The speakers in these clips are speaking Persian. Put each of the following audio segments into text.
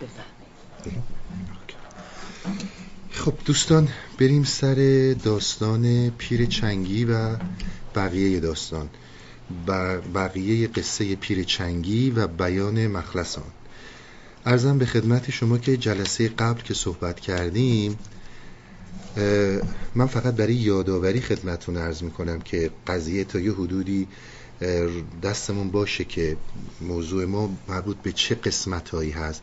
بفرمایید. خب دوستان بریم سر داستان پیر چنگی و بقیه داستان، بقیه قصه پیر چنگی و بیان مخلصان. عرضم به خدمت شما که جلسه قبل که صحبت کردیم، من فقط برای یادآوری خدمتون عرض میکنم که قضیه تا یه حدودی دستمون باشه که موضوع ما مربوط به چه قسمتهایی هست.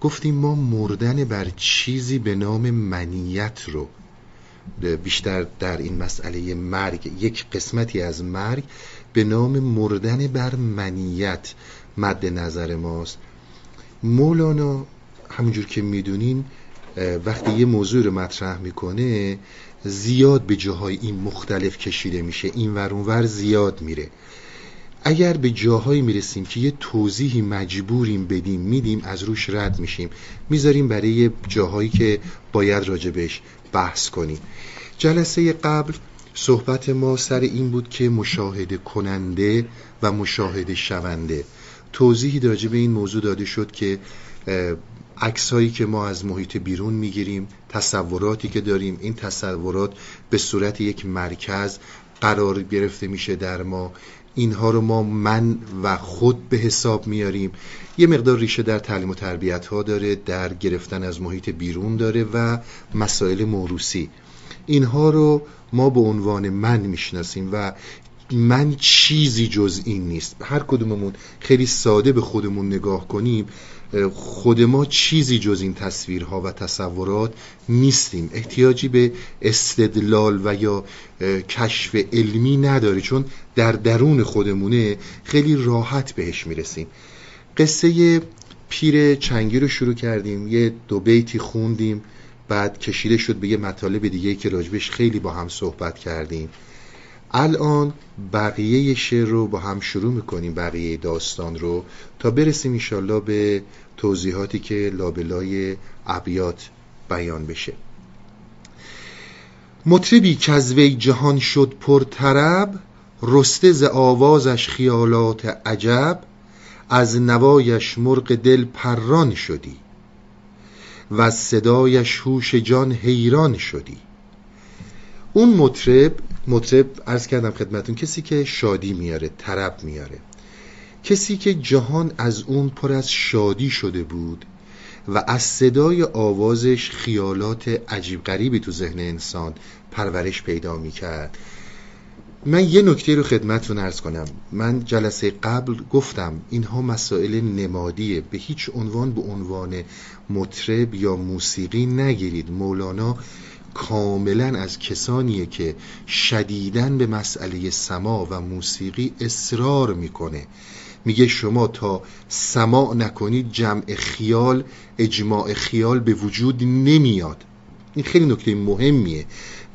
گفتیم ما مردن بر چیزی به نام منیت رو بیشتر در این مسئله مرگ، یک قسمتی از مرگ به نام مردن بر منیت مد نظر ماست. مولانا همونجور که میدونین وقتی یه موضوع رو مطرح میکنه زیاد به جاهای این مختلف کشیده میشه، این ور اون ور زیاد میره. اگر به جاهایی میرسیم که یه توضیحی مجبوریم بدیم میدیم، از روش رد میشیم، میذاریم برای جاهایی که باید راجبش بحث کنیم. جلسه قبل صحبت ما سر این بود که مشاهده کننده و مشاهده شونده، توضیحی راجب این موضوع داده شد که عکسایی که ما از محیط بیرون میگیریم، تصوراتی که داریم، این تصورات به صورت یک مرکز قرار گرفته میشه در ما، اینها رو ما من و خود به حساب میاریم. یه مقدار ریشه در تعلیم و تربیت ها داره، در گرفتن از محیط بیرون داره و مسائل موروثی. اینها رو ما به عنوان من میشناسیم و من چیزی جز این نیست. هر کدوممون خیلی ساده به خودمون نگاه کنیم، خود ما چیزی جز این تصویرها و تصورات نیستیم. احتیاجی به استدلال و یا کشف علمی نداره، چون در درون خودمونه، خیلی راحت بهش میرسیم. قصه پیر چنگی رو شروع کردیم، یه دو بیتی خوندیم، بعد کشیده شد به یه مطالب دیگه که راجبش خیلی با هم صحبت کردیم. الان بقیه شعر رو با هم شروع میکنیم، بقیه داستان رو، تا برسیم انشالله به توضیحاتی که لابلای ابیات بیان بشه. مطربی که از وی جهان شد پرطرب، رسته ز آوازش خیالات عجب، از نوایش مرغ دل پران شدی و از صدایش هوش جان حیران شدی. اون مطرب عرض کردم خدمتون، کسی که شادی میاره، طرب میاره، کسی که جهان از اون پر از شادی شده بود و از صدای آوازش خیالات عجیب غریبی تو ذهن انسان پرورش پیدا میکرد. من یه نکته رو خدمتون عرض کنم، من جلسه قبل گفتم اینها مسائل نمادیه، به هیچ عنوان به عنوان مطرب یا موسیقی نگیرید. مولانا کاملا از کسانیه که شدیداً به مسئله سماع و موسیقی اصرار میکنه، میگه شما تا سماع نکنید جمع خیال، اجماع خیال به وجود نمیاد. این خیلی نکته مهمیه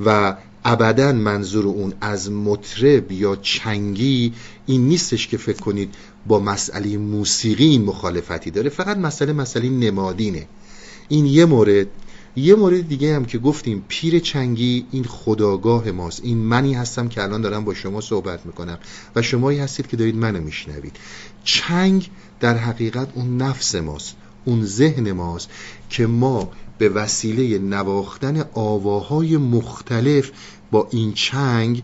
و ابداً منظور اون از مطرب یا چنگی این نیستش که فکر کنید با مسئله موسیقی مخالفتی داره، فقط مسئله نمادینه. این یه مورد. یه مورد دیگه هم که گفتیم، پیر چنگی این خداگاه ماست، این منی هستم که الان دارم با شما صحبت میکنم و شمایی هستید که دارید منو میشنوید. چنگ در حقیقت اون نفس ماست، اون ذهن ماست که ما به وسیله نواختن آواهای مختلف با این چنگ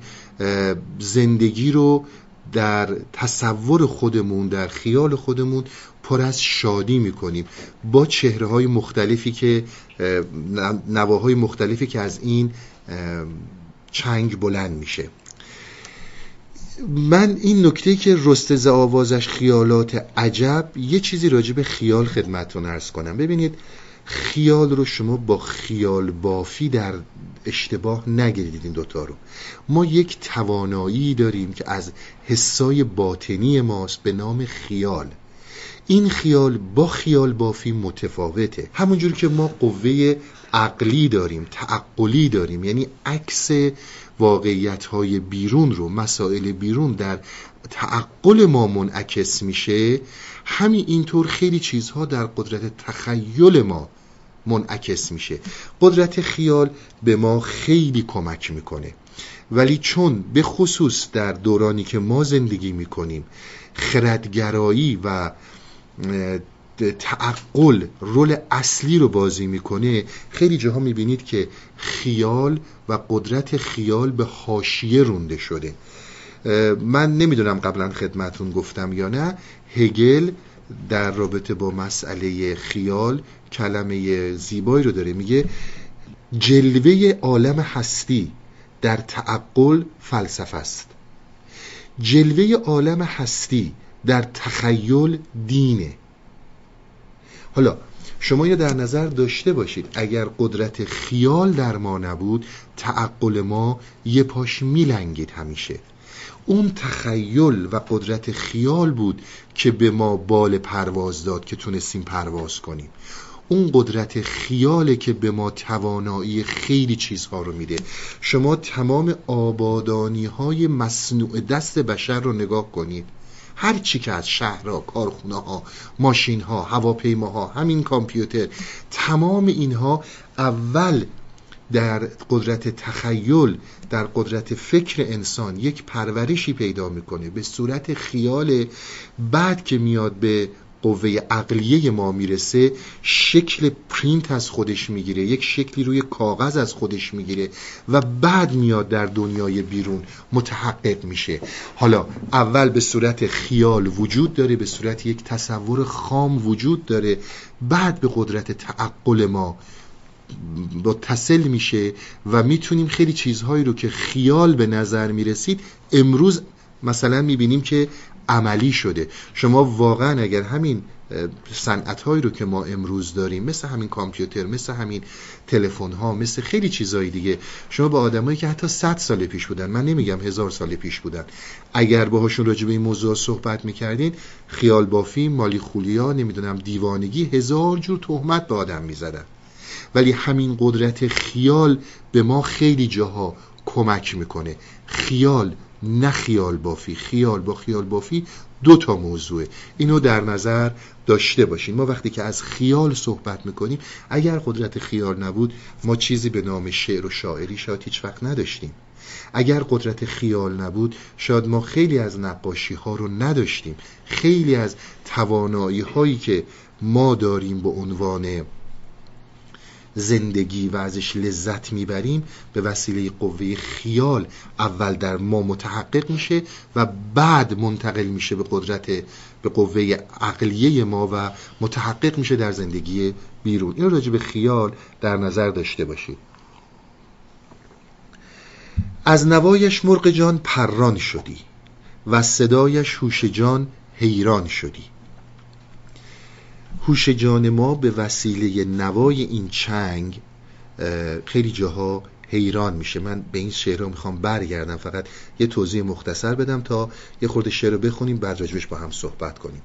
زندگی رو در تصور خودمون، در خیال خودمون پر از شادی میکنیم، با چهره‌های مختلفی که نواهای مختلفی که از این چنگ بلند میشه. من این نکته که رسته ز آوازش خیالات عجب، یه چیزی راجع به خیال خدمتتون عرض کنم. ببینید خیال رو شما با خیال بافی در اشتباه نگیرید. این دوتا رو ما یک توانایی داریم که از حسای باطنی ماست به نام خیال. این خیال با خیال بافی متفاوته. همونجور که ما قوه عقلی داریم، تعقلی داریم، یعنی عکس واقعیت‌های بیرون رو، مسائل بیرون در تعقل ما منعکس میشه، همین اینطور خیلی چیزها در قدرت تخیل ما منعکس میشه. قدرت خیال به ما خیلی کمک میکنه، ولی چون به خصوص در دورانی که ما زندگی میکنیم خردگرایی و تعقل رول اصلی رو بازی میکنه، خیلی جاها میبینید که خیال و قدرت خیال به حاشیه رونده شده. من نمیدونم قبلا خدمتون گفتم یا نه، هگل در رابطه با مسئله خیال کلمه زیبایی رو داره، میگه جلوه عالم هستی در تعقل فلسفه است، جلوه عالم هستی در تخیل دینه. حالا شما اینو در نظر داشته باشید، اگر قدرت خیال در ما نبود، تعقل ما یه پاش میلنگید همیشه. اون تخیل و قدرت خیال بود که به ما بال پرواز داد که تونستیم پرواز کنیم. اون قدرت خیاله که به ما توانایی خیلی چیزها رو میده. شما تمام آبادانی‌های مصنوع دست بشر رو نگاه کنید، هر چی که از شهرها، کارخونه‌ها، ماشین‌ها، هواپیماها، همین کامپیوتر، تمام اینها اول در قدرت تخیل، در قدرت فکر انسان یک پرورشی پیدا میکنه به صورت خیال، بعد که میاد به قوه عقلیه ما میرسه شکل پرینت از خودش میگیره، یک شکلی روی کاغذ از خودش میگیره و بعد میاد در دنیای بیرون متحقق میشه. حالا اول به صورت خیال وجود داره، به صورت یک تصور خام وجود داره، بعد به قدرت تعقل ما متصل میشه و میتونیم خیلی چیزهایی رو که خیال به نظر میرسید امروز مثلا میبینیم که عملی شده. شما واقعا اگر همین صنعت‌هایی رو که ما امروز داریم، مثل همین کامپیوتر، مثل همین تلفن‌ها، مثل خیلی چیزهای دیگه، شما با آدمایی که حتی 100 سال پیش بودن، من نمیگم 1000 سال پیش بودن، اگر باهاشون راجع به این موضوع صحبت می‌کردین، خیال بافی، مالی خولیا، نمیدونم دیوانگی، 1000 جور تهمت به آدم می‌زدن. ولی همین قدرت خیال به ما خیلی جاها کمک میکنه. خیال نه خیال بافی، خیال با خیال بافی دو تا موضوعه، اینو در نظر داشته باشین. ما وقتی که از خیال صحبت میکنیم، اگر قدرت خیال نبود ما چیزی به نام شعر و شاعری شاید هیچ وقت نداشتیم. اگر قدرت خیال نبود شاید ما خیلی از نقاشی ها رو نداشتیم، خیلی از توانایی هایی که ما داریم به عنوان زندگی و ازش لذت میبریم به وسیله قوه خیال اول در ما متحقق میشه و بعد منتقل میشه به قدرت، به قوه عقلیه ما و متحقق میشه در زندگی بیرون. این راجع به خیال در نظر داشته باشید. از نوایش مرغ جان پران شدی و صدایش هوش جان حیران شدی. هوش جان ما به وسیله نوای این چنگ خیلی جاها حیران میشه. من به این شعر رو میخوام برگردم، فقط یه توضیح مختصر بدم تا یه خورده شعر رو بخونیم، بعد راجبش با هم صحبت کنیم.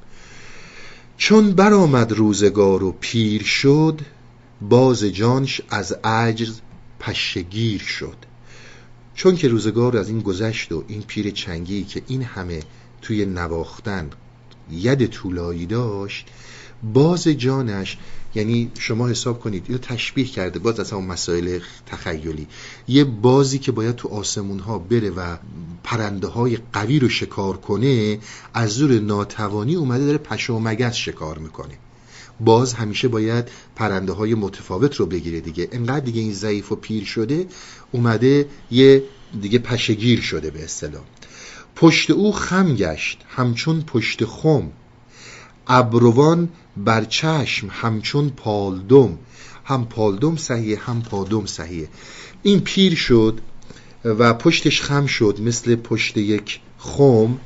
چون برآمد روزگار و پیر شد، باز جانش از عجز پشگیر شد. چون که روزگار از این گذشت و این پیر چنگی که این همه توی نواختن ید طولایی داشت، باز جانش، یعنی شما حساب کنید اینو تشبیه کرده باز از اون مسائل تخیلی، یه بازی که باید تو آسمون ها بره و پرنده های قوی رو شکار کنه، از زور ناتوانی اومده داره پشه و مگس شکار میکنه. باز همیشه باید پرنده های متفاوت رو بگیره دیگه، انقدر دیگه این ضعیف و پیر شده اومده یه دیگه پشگیر شده به اصطلاح. پشت او خم گشت همچون پشت خم، ابروان بر چشم همچون پالدم. هم پالدم صحیح، هم پادم صحیح. این پیر شد و پشتش خم شد مثل پشت یک خم،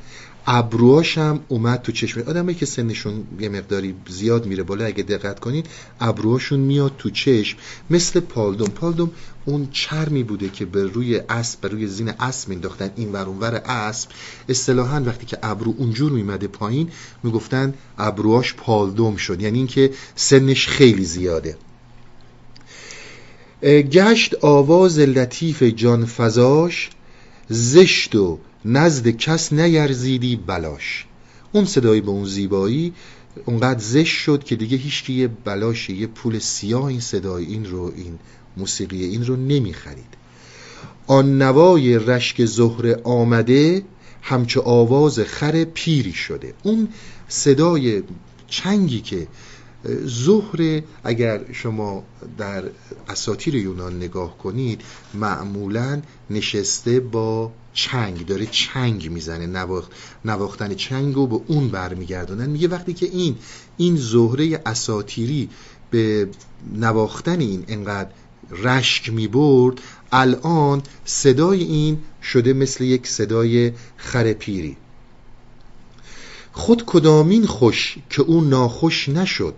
ابروهاش هم اومد تو چشم. آدمایی که سنشون یه مقداری زیاد میره بالا اگه دقت کنین، ابروهاشون میاد تو چشم مثل پالدم. پالدم اون چرمی بوده که بر روی اسب، بر روی زین اسب مینداختن اینور اونور اسب. اصطلاحاً وقتی که ابرو اونجور میمده پایین میگفتن ابروهاش پالدم شد، یعنی اینکه سنش خیلی زیاده. گشت آواز لطیف جان فزاش، زشت و نزد کس نیرزیدی بلاش. اون صدایی به اون زیبایی اونقدر زشت شد که دیگه هیچکی یه بلاشی، یه پول سیاه این صدای، این رو، این موسیقی این رو نمی خرید. آن نوای رشک زهر آمده، همچو آواز خر پیری شده. اون صدای چنگی که ظهر، اگر شما در اساطیر یونان نگاه کنید معمولا نشسته با چنگ، داره چنگ میزنه، نواختن چنگ رو به اون برمیگردونن. میگه وقتی که این زهره اساطیری به نواختن این انقدر رشک میبرد، الان صدای این شده مثل یک صدای خر پیری. خود کدامین خوش که اون ناخوش نشد،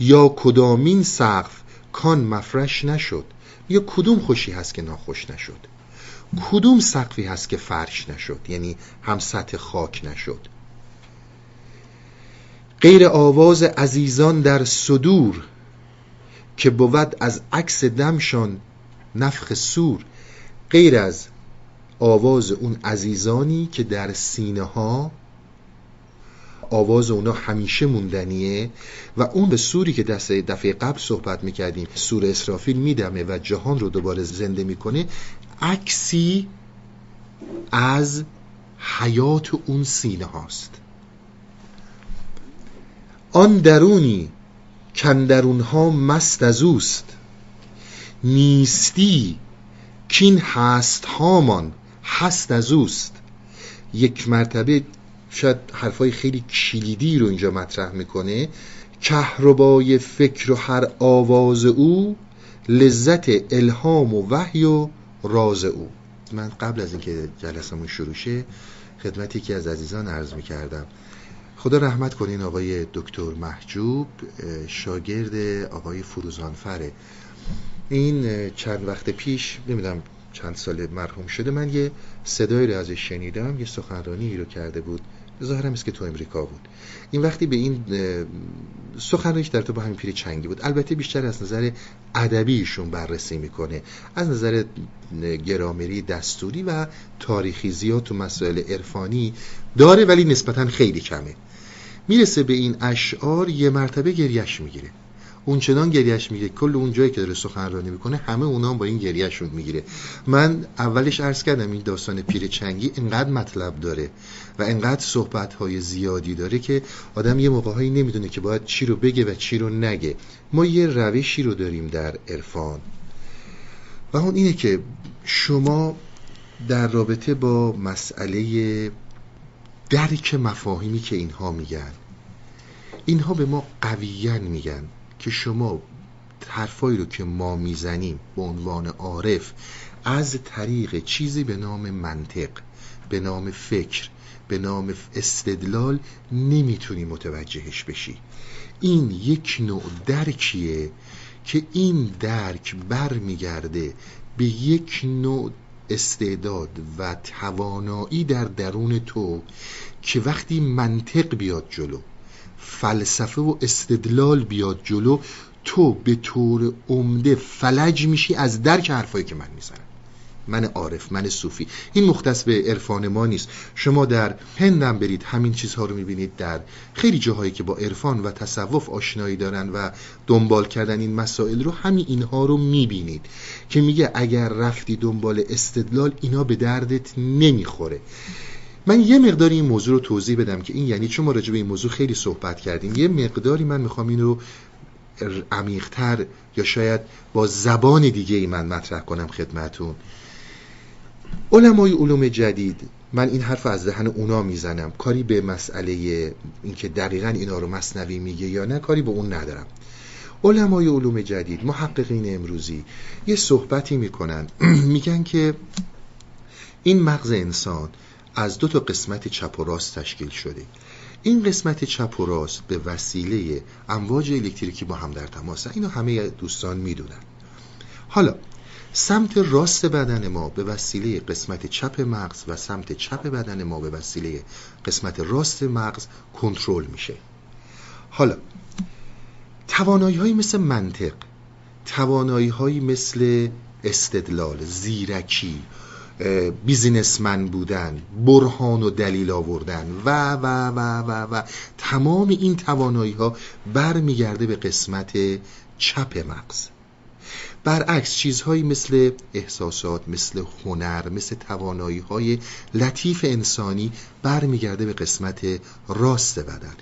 یا کدامین سقف کان مفرش نشد. یا کدوم خوشی هست که ناخوش نشد، کدوم سقفی هست که فرش نشد، یعنی هم سطح خاک نشد. غیر آواز عزیزان در صدور، که بود از عکس دمشان نفخ سور. غیر از آواز اون عزیزانی که در سینه ها آواز اونا همیشه موندنیه و اون به سوری که دفعه قبل صحبت میکردیم، سور اسرافیل میدمه و جهان رو دوباره زنده میکنه، عکسی از حیات اون سینه هاست. آن درونی کن درونها مست از اوست، نیستی کین هست هامان هست از اوست. یک مرتبه شاید حرفای خیلی کلیدی رو اینجا مطرح میکنه. کهربای فکر و هر آواز او، لذت الهام و وحی و راز او. من قبل از اینکه جلسمون شروع شه خدمتی که از عزیزان عرض میکردم. خدا رحمت کنین آقای دکتر محجوب، شاگرد آقای فروزانفره. این چند وقت پیش، نمیدونم چند سال مرحوم شده، من یه صدایی رو ازش شنیدم، یه سخنرانی رو کرده بود، ظاهرم است که تو امریکا بود. این وقتی به این سخنرانیش در تو با همین پیر چنگی بود، البته بیشتر از نظر ادبیشون بررسی میکنه، از نظر گرامری، دستوری و تاریخی زیاد تو مسائل عرفانی داره ولی نسبتا خیلی کمه. میرسه به این اشعار، یه مرتبه گریش میگیره، اونچنان گریهش میگیره، کل اون جایی که داره سخنرانی میکنه همه اونا هم با این گریهشون میگیره. من اولش عرض کردم این داستان پیر چنگی انقدر مطلب داره و انقدر صحبت‌های زیادی داره که آدم یه موقع‌هایی نمیدونه که باید چی رو بگه و چی رو نگه. ما یه روشی رو داریم در عرفان و اون اینه که شما در رابطه با مسئله درک مفاهیمی که اینها میگن، اینها به ما قویاً میگن که شما حرفایی رو که ما میزنیم به عنوان عارف از طریق چیزی به نام منطق، به نام فکر، به نام استدلال نمیتونی متوجهش بشی. این یک نوع درکیه که این درک برمیگرده به یک نوع استعداد و توانایی در درون تو که وقتی منطق بیاد جلو، فلسفه و استدلال بیاد جلو، تو به طور عمده فلج میشی از درک حرفایی که من میزنم، من عارف، من صوفی. این مختص به عرفان ما نیست. شما در هندم برید همین چیزها رو میبینید. در خیلی جاهایی که با عرفان و تصوف آشنایی دارن و دنبال کردن این مسائل رو، همین اینها رو میبینید که میگه اگر رفتی دنبال استدلال اینا به دردت نمیخوره. من یه مقداری این موضوع رو توضیح بدم که این یعنی چون ما راجع به این موضوع خیلی صحبت کردیم، یه مقداری من میخوام این رو عمیق‌تر یا شاید با زبان دیگه ای من مطرح کنم خدمتون. علمای علوم جدید، من این حرف از دهن اونا میزنم، کاری به مسئله این که دقیقاً اینا رو مثنوی میگه یا نه کاری به اون ندارم. علمای علوم جدید، محققین امروزی، یه صحبتی میکنن میگن که این مغز انسان از دو تا قسمت چپ و راست تشکیل شده. این قسمت چپ و راست به وسیله امواج الکتریکی با هم در تماسه، اینو همه دوستان میدونن. حالا سمت راست بدن ما به وسیله قسمت چپ مغز و سمت چپ بدن ما به وسیله قسمت راست مغز کنترل میشه. حالا توانایی‌هایی مثل منطق، توانایی‌هایی مثل استدلال، زیرکی، بیزینسمن بودن، برهان و دلیل آوردن و و و و و, و. تمام این توانایی ها برمیگرده به قسمت چپ مغز. برعکس چیزهایی مثل احساسات، مثل هنر، مثل توانایی های لطیف انسانی برمیگرده به قسمت راست بدن.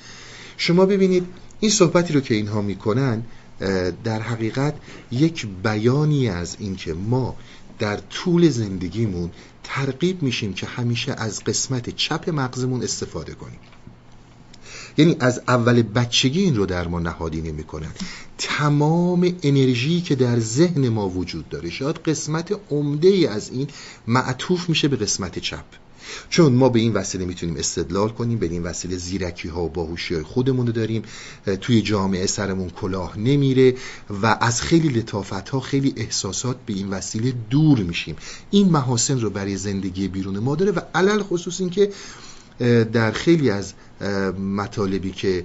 شما ببینید این صحبتی رو که اینها میکنن در حقیقت یک بیانی از این که ما در طول زندگیمون ترغیب میشیم که همیشه از قسمت چپ مغزمون استفاده کنیم. یعنی از اول بچگی این رو در ما نهادینه میکنن. تمام انرژی که در ذهن ما وجود داره شاید قسمت عمده‌ای از این معطوف میشه به قسمت چپ، چون ما به این وسیله میتونیم استدلال کنیم، به این وسیله زیرکی ها و باهوشی های خودمون رو داریم، توی جامعه سرمون کلاه نمیره و از خیلی لطافت ها، خیلی احساسات به این وسیله دور میشیم. این محاسن رو برای زندگی بیرون ما داره و علل خصوص این که در خیلی از مطالبی که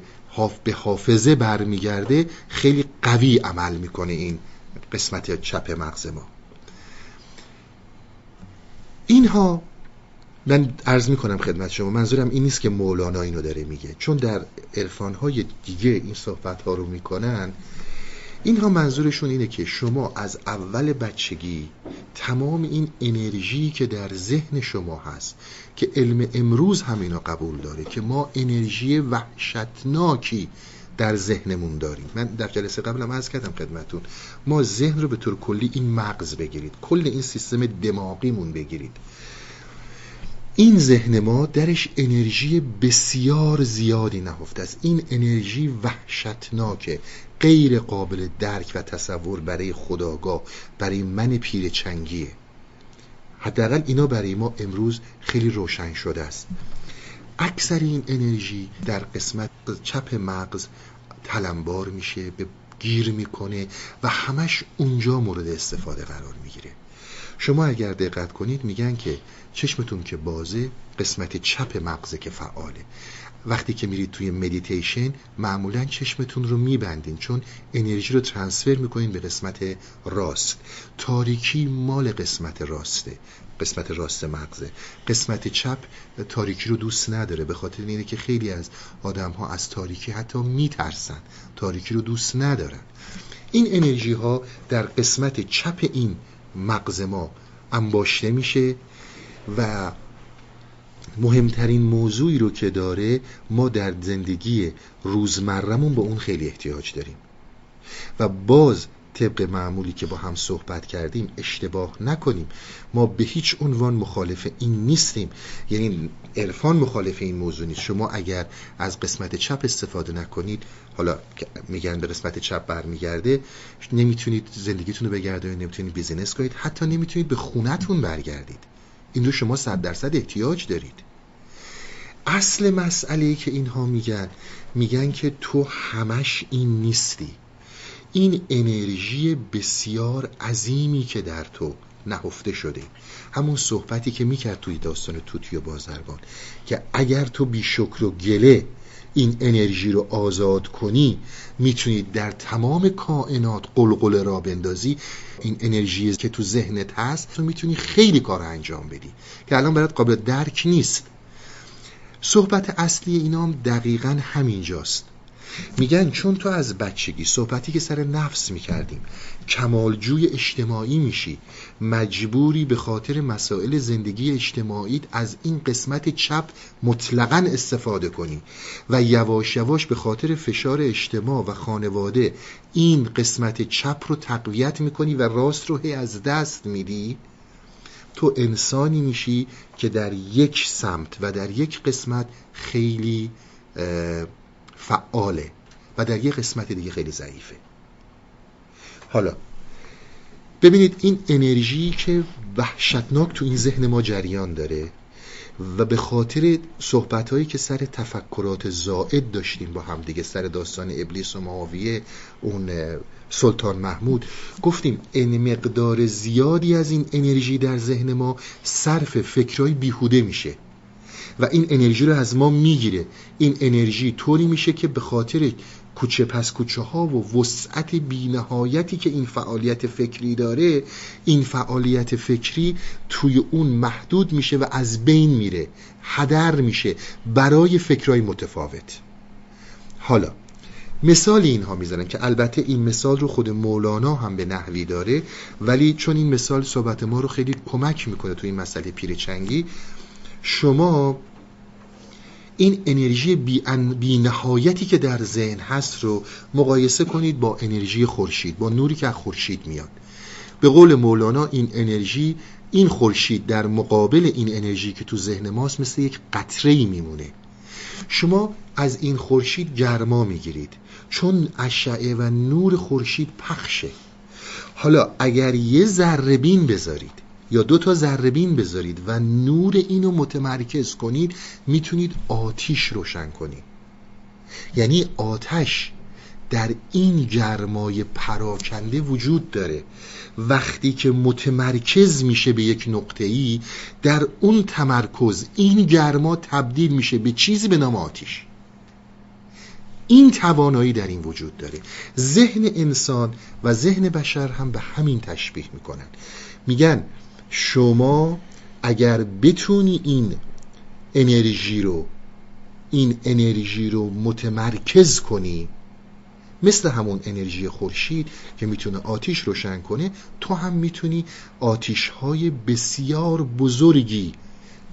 به حافظه برمیگرده خیلی قوی عمل میکنه این قسمت چپ مغز ما. اینها من عرض میکنم خدمت شما، منظورم این نیست که مولانا اینو داره میگه، چون در عرفانهای دیگه این صحبتها رو میکنن. اینها منظورشون اینه که شما از اول بچگی تمام این انرژی که در ذهن شما هست، که علم امروز هم اینو قبول داره که ما انرژی وحشتناکی در ذهنمون داریم. من در جلسه قبلم عرض کردم خدمتون، ما ذهن رو به طور کلی این مغز بگیرید، کل این سیستم دماغیمون بگیرید، این ذهن ما درش انرژی بسیار زیادی نهفته است. این انرژی وحشتناکه، غیر قابل درک و تصور برای خودآگاه، برای من پیر چنگیه. حداقل اینا برای ما امروز خیلی روشن شده است. اکثر این انرژی در قسمت چپ مغز تلمبار میشه، به گیر میکنه و همش اونجا مورد استفاده قرار میگیره. شما اگر دقت کنید میگن که چشمتون که بازه قسمت چپ مغزه که فعاله. وقتی که میرید توی مدیتیشن معمولا چشمتون رو میبندین، چون انرژی رو ترانسفر میکنین به قسمت راست. تاریکی مال قسمت راسته، قسمت راست مغزه. قسمت چپ تاریکی رو دوست نداره، به خاطر اینه که خیلی از آدم ها از تاریکی حتی میترسن، تاریکی رو دوست ندارن. این انرژی ها در قسمت چپ این مغز ما انباشته میشه و مهمترین موضوعی رو که داره، ما در زندگی روزمرمون با اون خیلی احتیاج داریم. و باز طبق معمولی که با هم صحبت کردیم اشتباه نکنیم، ما به هیچ عنوان مخالف این نیستیم، یعنی عرفان مخالف این موضوع نیست. شما اگر از قسمت چپ استفاده نکنید، حالا میگن به قسمت چپ برمیگرده، نمیتونید زندگیتون رو بگردونید، نمیتونید بیزینس کنید، حتی نمیتونید به خونتون برگردید. این رو شما 100% احتیاج دارید. اصل مسئله‌ای که اینها میگن که تو همش این نیستی، این انرژی بسیار عظیمی که در تو نهفته شده. همون صحبتی که میکرد توی داستان توتی و بازرگان، که اگر تو بی‌شکر و گله این انرژی رو آزاد کنی، میتونی در تمام کائنات قلقله را بندازی. این انرژی که تو ذهنت هست تو میتونی خیلی کار انجام بدی که الان برات قابل درک نیست. صحبت اصلی اینام دقیقاً همینجاست. میگن چون تو از بچگی، صحبتی که سر نفس میکردیم، کمالجوی اجتماعی میشی، مجبوری به خاطر مسائل زندگی اجتماعیت از این قسمت چپ مطلقاً استفاده کنی و یواش یواش به خاطر فشار اجتماع و خانواده این قسمت چپ رو تقویت میکنی و راست رو هی از دست میدی. تو انسانی میشی که در یک سمت و در یک قسمت خیلی فعاله و در یه قسمت دیگه خیلی ضعیفه. حالا ببینید، این انرژی که وحشتناک تو این ذهن ما جریان داره و به خاطر صحبت‌هایی که سر تفکرات زائد داشتیم با هم دیگه، سر داستان ابلیس و معاویه، اون سلطان محمود، گفتیم این مقدار زیادی از این انرژی در ذهن ما صرف فکرای بیهوده میشه و این انرژی رو از ما میگیره. این انرژی طوری میشه که به خاطر کوچه پس کوچه ها و وسعت بی‌نهایتی که این فعالیت فکری داره، این فعالیت فکری توی اون محدود میشه و از بین میره، هدر میشه برای فکرای متفاوت. حالا مثال اینها میزنن که البته این مثال رو خود مولانا هم به نحوی داره، ولی چون این مثال صحبت ما رو خیلی کمک میکنه توی این مسئله پیر چنگی، شما این انرژی بی نهایتی که در ذهن هست رو مقایسه کنید با انرژی خورشید، با نوری که از خورشید میاد. به قول مولانا این انرژی، این خورشید در مقابل این انرژی که تو ذهن ماست مثل یک قطره‌ای میمونه. شما از این خورشید گرما میگیرید چون اشعه و نور خورشید پخشه. حالا اگر یه ذره بین بذارید یا دو تا ذره بین بذارید و نور اینو متمرکز کنید، میتونید آتیش روشن کنید. یعنی آتش در این گرمای پراکنده وجود داره. وقتی که متمرکز میشه به یک نقطه‌ای، در اون تمرکز این گرما تبدیل میشه به چیزی به نام آتش. این توانایی در این وجود داره. ذهن انسان و ذهن بشر هم به همین تشبیه میکنن. میگن شما اگر بتونی این انرژی رو متمرکز کنی، مثل همون انرژی خورشید که میتونه آتیش روشن کنه، تو هم میتونی آتیش‌های بسیار بزرگی،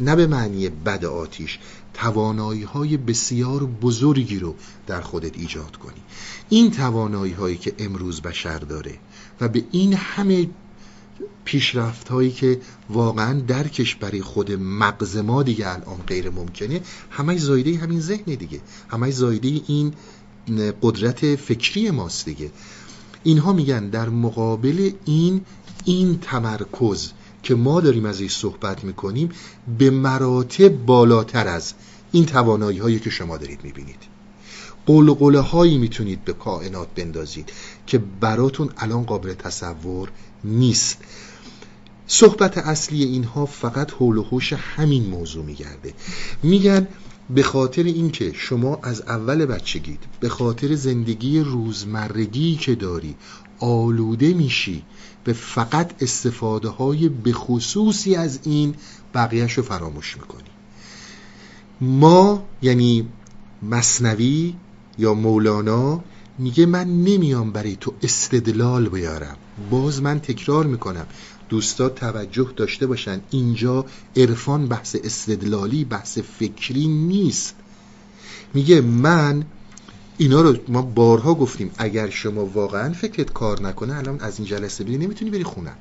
نه به معنی بد آتیش، توانایی‌های بسیار بزرگی رو در خودت ایجاد کنی. این توانایی‌هایی که امروز بشر داره و به این همه پیشرفت‌هایی که واقعاً درکش برای خود مغز ما دیگه الان غیر ممکنه، همش زایده همین ذهن دیگه، همش زایده این قدرت فکری ماست دیگه. اینها میگن در مقابل این تمرکز که ما داریم از این صحبت میکنیم، به مراتب بالاتر از این توانایی هایی که شما دارید میبینید، قلقله هایی میتونید به کائنات بندازید که براتون الان قابل تصور نیست. صحبت اصلی اینها فقط حول و حوش همین موضوع میگرده. میگن به خاطر اینکه شما از اول بچگیت به خاطر زندگی روزمرگی که داری آلوده میشی به فقط استفاده های بخصوصی از این، بقیهش رو فراموش میکنی. ما، یعنی مثنوی یا مولانا، میگه من نمیام برای تو استدلال بیارم. باز من تکرار میکنم، دوستا توجه داشته باشن، اینجا عرفان بحث استدلالی، بحث فکری نیست. میگه من اینا رو، ما بارها گفتیم، اگر شما واقعا فکرت کار نکنه الان از این جلسه بری نمیتونی بری خونت،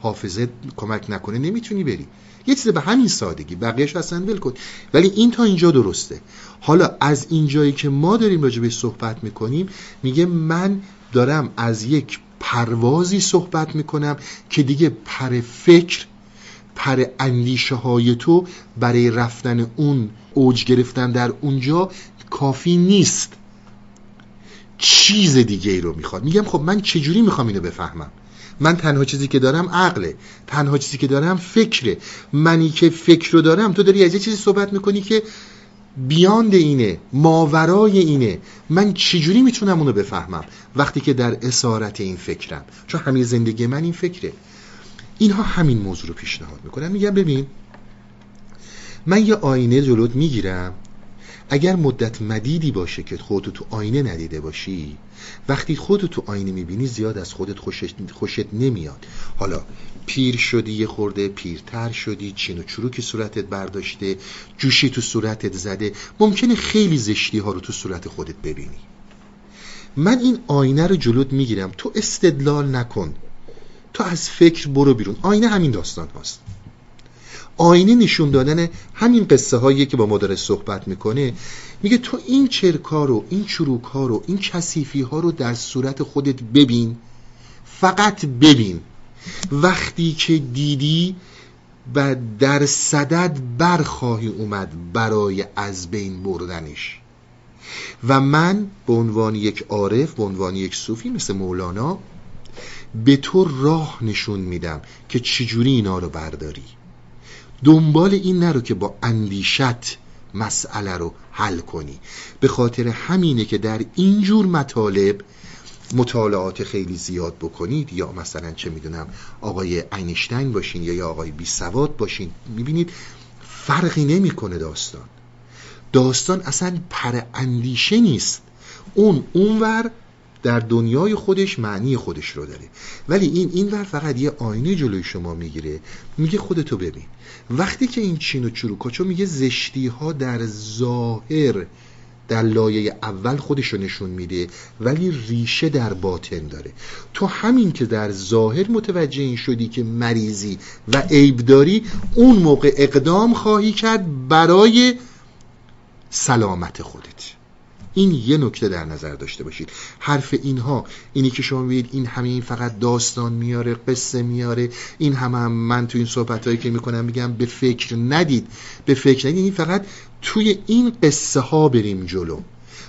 حافظت کمک نکنه نمیتونی بری، یه چیز به همین سادگی، بقیه‌اش اصلا ول کن. ولی این تا اینجا درسته. حالا از اینجایی که ما داریم راجع به صحبت میکنیم، میگه من دارم از یک پروازی صحبت میکنم که دیگه پر فکر، پر اندیشه های تو برای رفتن اون، اوج گرفتن در اونجا کافی نیست، چیز دیگه ای رو میخواد. میگم خب من چجوری میخوام اینو بفهمم؟ من تنها چیزی که دارم عقله، تنها چیزی که دارم فکره. منی که فکر رو دارم، تو داری از یه چیزی صحبت میکنی که بیاند اینه، ماورای اینه. من چجوری میتونم اونو بفهمم وقتی که در اسارت این فکرم؟ چون همین زندگی من این فکره. اینها همین موضوع رو پیشنهاد میکنن. میگم ببین، من یه آینه جلوت میگیرم، اگر مدت مدیدی باشه که خودتو تو آینه ندیده باشی، وقتی خودتو تو آینه میبینی زیاد از خودت خوشت نمیاد. حالا پیر شدی، یه خورده پیرتر شدی، چین و چروکی صورتت برداشته، جوشی تو صورتت زده، ممکنه خیلی زشتی ها رو تو صورت خودت ببینی. من این آینه رو جلوت میگیرم، تو استدلال نکن، تو از فکر برو بیرون. آینه همین داستان هاست. آینه نشون دادن همین قصه هایی که با ما داره صحبت میکنه. میگه تو این چرکا رو، این چروک ها رو، این کثیفی ها رو در صورت خودت ببین، فقط ببین. وقتی که دیدی و در صدد برخواهی اومد برای از بین بردنش. و من به عنوان یک عارف، به عنوان یک صوفی مثل مولانا، به تو راه نشون میدم که چجوری اینا رو برداری. دنبال این نرو که با اندیشت مسئله رو حل کنی. به خاطر همینه که در اینجور مطالب مطالعات خیلی زیاد بکنید، یا مثلا چه میدونم آقای اینشتین باشین یا آقای بی سواد باشین، میبینید فرقی نمی کنه. داستان اصلا پر اندیشه نیست. اون اونور در دنیای خودش معنی خودش رو داره، ولی این ور فقط یه آینه جلوی شما میگیره، میگه خودتو ببین. وقتی که این چین و چروکاچو میگه زشتی ها در ظاهر در لایه اول خودشو نشون میده ولی ریشه در باطن داره، تو همین که در ظاهر متوجه این شدی که مریضی و عیب داری، اون موقع اقدام خواهی کرد برای سلامت خودت. این یه نکته در نظر داشته باشید. حرف اینها اینی که شما میگید این همه این فقط داستان میاره، قصه میاره، این همه من تو این صحبتایی که میکنم میگم به فکر ندید، به فکر ندید، این فقط توی این قصه ها بریم جلو،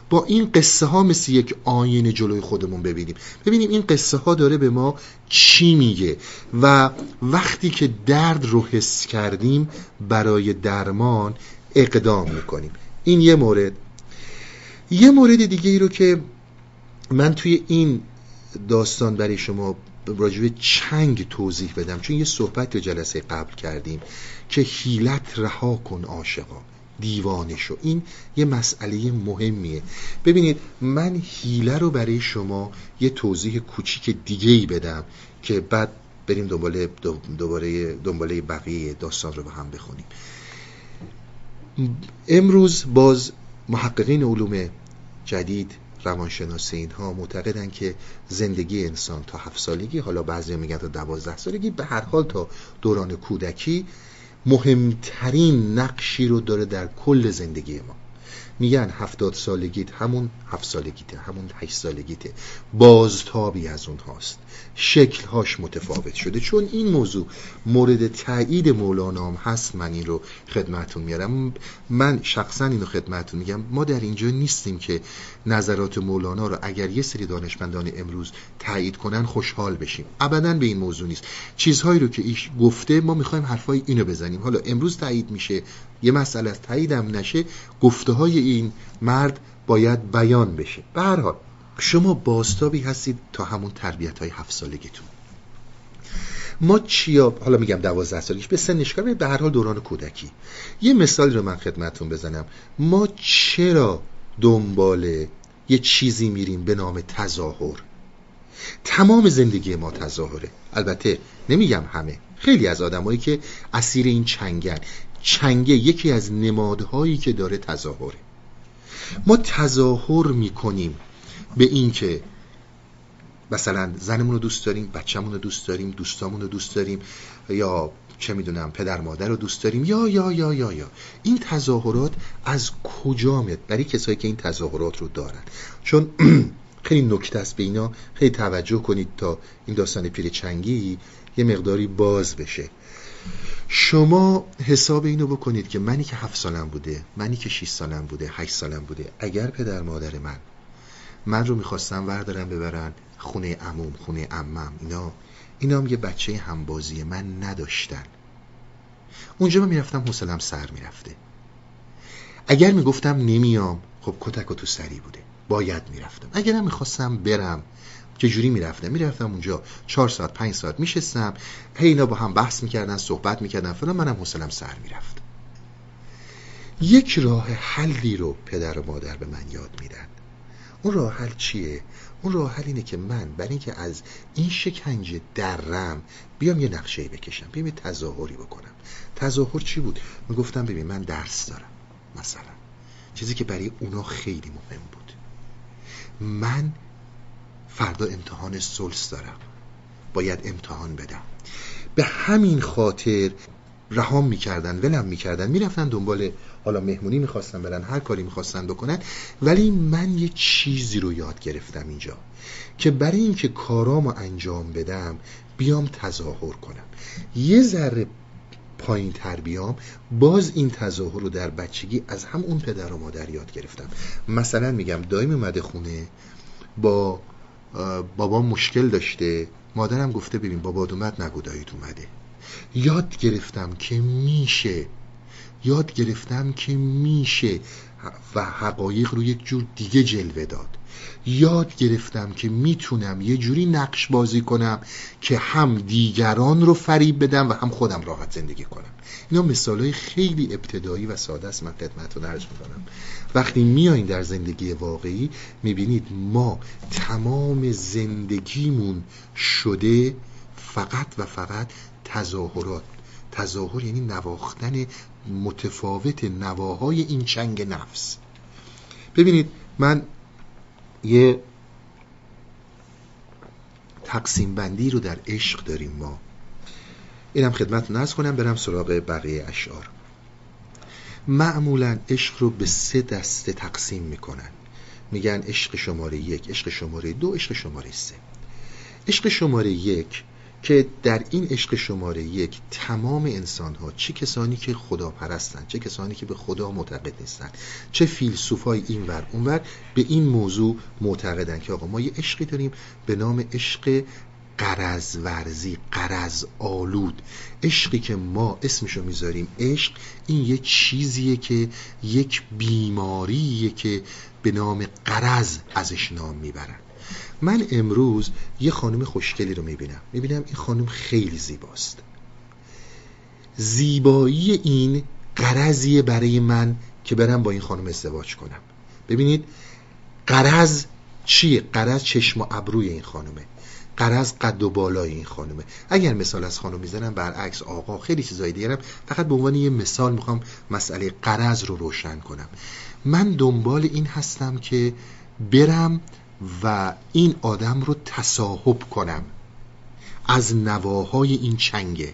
با این قصه ها مثل یک آینه جلوی خودمون ببینیم این قصه ها داره به ما چی میگه. و وقتی که درد رو حس کردیم برای درمان اقدام میکنیم. این یه مورد. یه مورد دیگه ای رو که من توی این داستان برای شما راجع چنگ توضیح بدم، چون یه صحبت رو جلسه قبل کردیم که حیلت رها کن عاشقا دیوانه شو، این یه مسئله مهمیه. ببینید من حیله رو برای شما یه توضیح کوچیک دیگه ای بدم که بعد بریم دنباله بقیه داستان رو با هم بخونیم. امروز باز محققین علوم جدید، روانشناس، اینها معتقدن که زندگی انسان تا 7 سالگی، حالا بعضی میگن تا 12 سالگی، به هر حال تا دوران کودکی مهمترین نقشی رو داره در کل زندگی ما. میگن 70 سالگیت همون 7 سالگیته، همون 8 سالگیته، بازتابی از اون هاست، شکلهاش متفاوت شده. چون این موضوع مورد تایید مولانا هم هست، من این رو خدمتون میارم، من شخصا این رو خدمتون میگم. ما در اینجا نیستیم که نظرات مولانا رو اگر یه سری دانشمندان امروز تایید کنن خوشحال بشیم، ابدا به این موضوع نیست. چیزهایی رو که ایش گفته ما میخوایم حرفای اینو بزنیم، حالا امروز تایید میشه یه مسئله، تاییدم نشه گفته های این مرد باید بیان بشه. به هر حال شما بازتابی هستید تا همون تربیت‌های 7 سالگیتون. ما چیا، حالا میگم 12 سالگیش به سنش کار، به هر حال دوران کودکی. یه مثال رو من خدمتتون بزنم، ما چرا دنبال یه چیزی میریم به نام تظاهر؟ تمام زندگی ما تظاهره. البته نمیگم همه، خیلی از آدمایی که اسیر این چنگن، چنگه یکی از نمادهایی که داره تظاهره. ما تظاهر میکنیم به این که مثلا زنمون رو دوست داریم، بچه‌مون رو دوست داریم، دوستامون رو دوست داریم، یا چه میدونم پدر مادر رو دوست داریم، یا یا یا یا یا. این تظاهرات از کجا میاد؟ برای کسایی که این تظاهرات رو دارن، چون خیلی نکته است به اینا خیلی توجه کنید تا این داستان پیر چنگی یه مقداری باز بشه. شما حساب اینو بکنید که منی که 7 سالم بوده، منی که 6 سالم بوده، 8 سالم بوده، اگر پدر مادر من رو میخواستن وردارن ببرن خونه عموم، خونه عمم، اینا هم یه بچه همبازی من نداشتن، اونجا من میرفتم حوصله‌ام سر میرفته. اگر میگفتم نمیام، خب کتک و تو سری بوده، باید میرفتم. اگرم میخواستم برم چجوری میرفتم اونجا 4 ساعت 5 ساعت میشستم، اینا با هم بحث میکردن، صحبت میکردن فلان، منم حوصله‌ام سر میرفت. یک راه حلی رو پدر و مادر به من یاد میدن. اون راه حل چیه؟ اون راه حل اینه که من برای اینکه از این شکنجه درم بیام یه نقشه‌ای بکشم، بیام یه تظاهری بکنم. تظاهر چی بود؟ میگفتم ببین من درس دارم، مثلا چیزی که برای اونا خیلی مهم بود. من فردا امتحان سلس دارم، باید امتحان بدم. به همین خاطر رهام میکردن، ولم میکردن، میرفتن دنبال، حالا مهمونی میخواستن برن، هر کاری میخواستن بکنن. ولی من یه چیزی رو یاد گرفتم اینجا که برای این که کارامو انجام بدم بیام تظاهر کنم. یه ذره پایین تر بیام، باز این تظاهر رو در بچگی از هم اون پدر و مادر یاد گرفتم. مثلا میگم دایم اومده خونه، با بابا مشکل داشته، مادرم گفته ببین بابا اومد نگو داییت اومده. یاد گرفتم که میشه و حقایق رو یک جور دیگه جلوه داد. یاد گرفتم که میتونم یه جوری نقش بازی کنم که هم دیگران رو فریب بدم و هم خودم راحت زندگی کنم. اینا مثالای خیلی ابتدایی و ساده است، من خدمتتون عرض می‌کنم. وقتی میایین در زندگی واقعی میبینید ما تمام زندگیمون شده فقط و فقط تظاهرات. تظاهر یعنی نواختن متفاوت نواهای این چنگ نفس. ببینید من یه تقسیم بندی رو در عشق داریم ما. اینم خدمتتون عرض کنم برم سراغ بقیه اشعار. معمولا عشق رو به 3 دسته تقسیم میکنن، میگن عشق شماره 1، عشق شماره 2، عشق شماره 3. عشق شماره 1 که در این عشق شماره 1 تمام انسان‌ها، چه کسانی که خدا پرستند، چه کسانی که به خدا معتقد نیستند، چه فیلسوفای اینور اونور، به این موضوع معتقدند که آقا ما یه عشقی داریم به نام عشق غرض ورزی، غرض آلود. عشقی که ما اسمشو میذاریم عشق، این یه چیزیه که یک بیماریه که به نام غرض ازش نام میبرن. من امروز یه خانم خوشگلی رو میبینم این خانم خیلی زیباست، زیبایی این غرضیه برای من که برم با این خانم ازدواج کنم. ببینید غرض چیه؟ غرض چشم و ابروی این خانمه، غرض قد و بالای این خانمه. اگر مثال از خانم میزنم برعکس آقا، خیلی چیزای دیگرم، فقط به عنوان یه مثال میخوام مسئله غرض رو روشن کنم. من دنبال این هستم که برم و این آدم رو تصاحب کنم از نواهای این چنگه.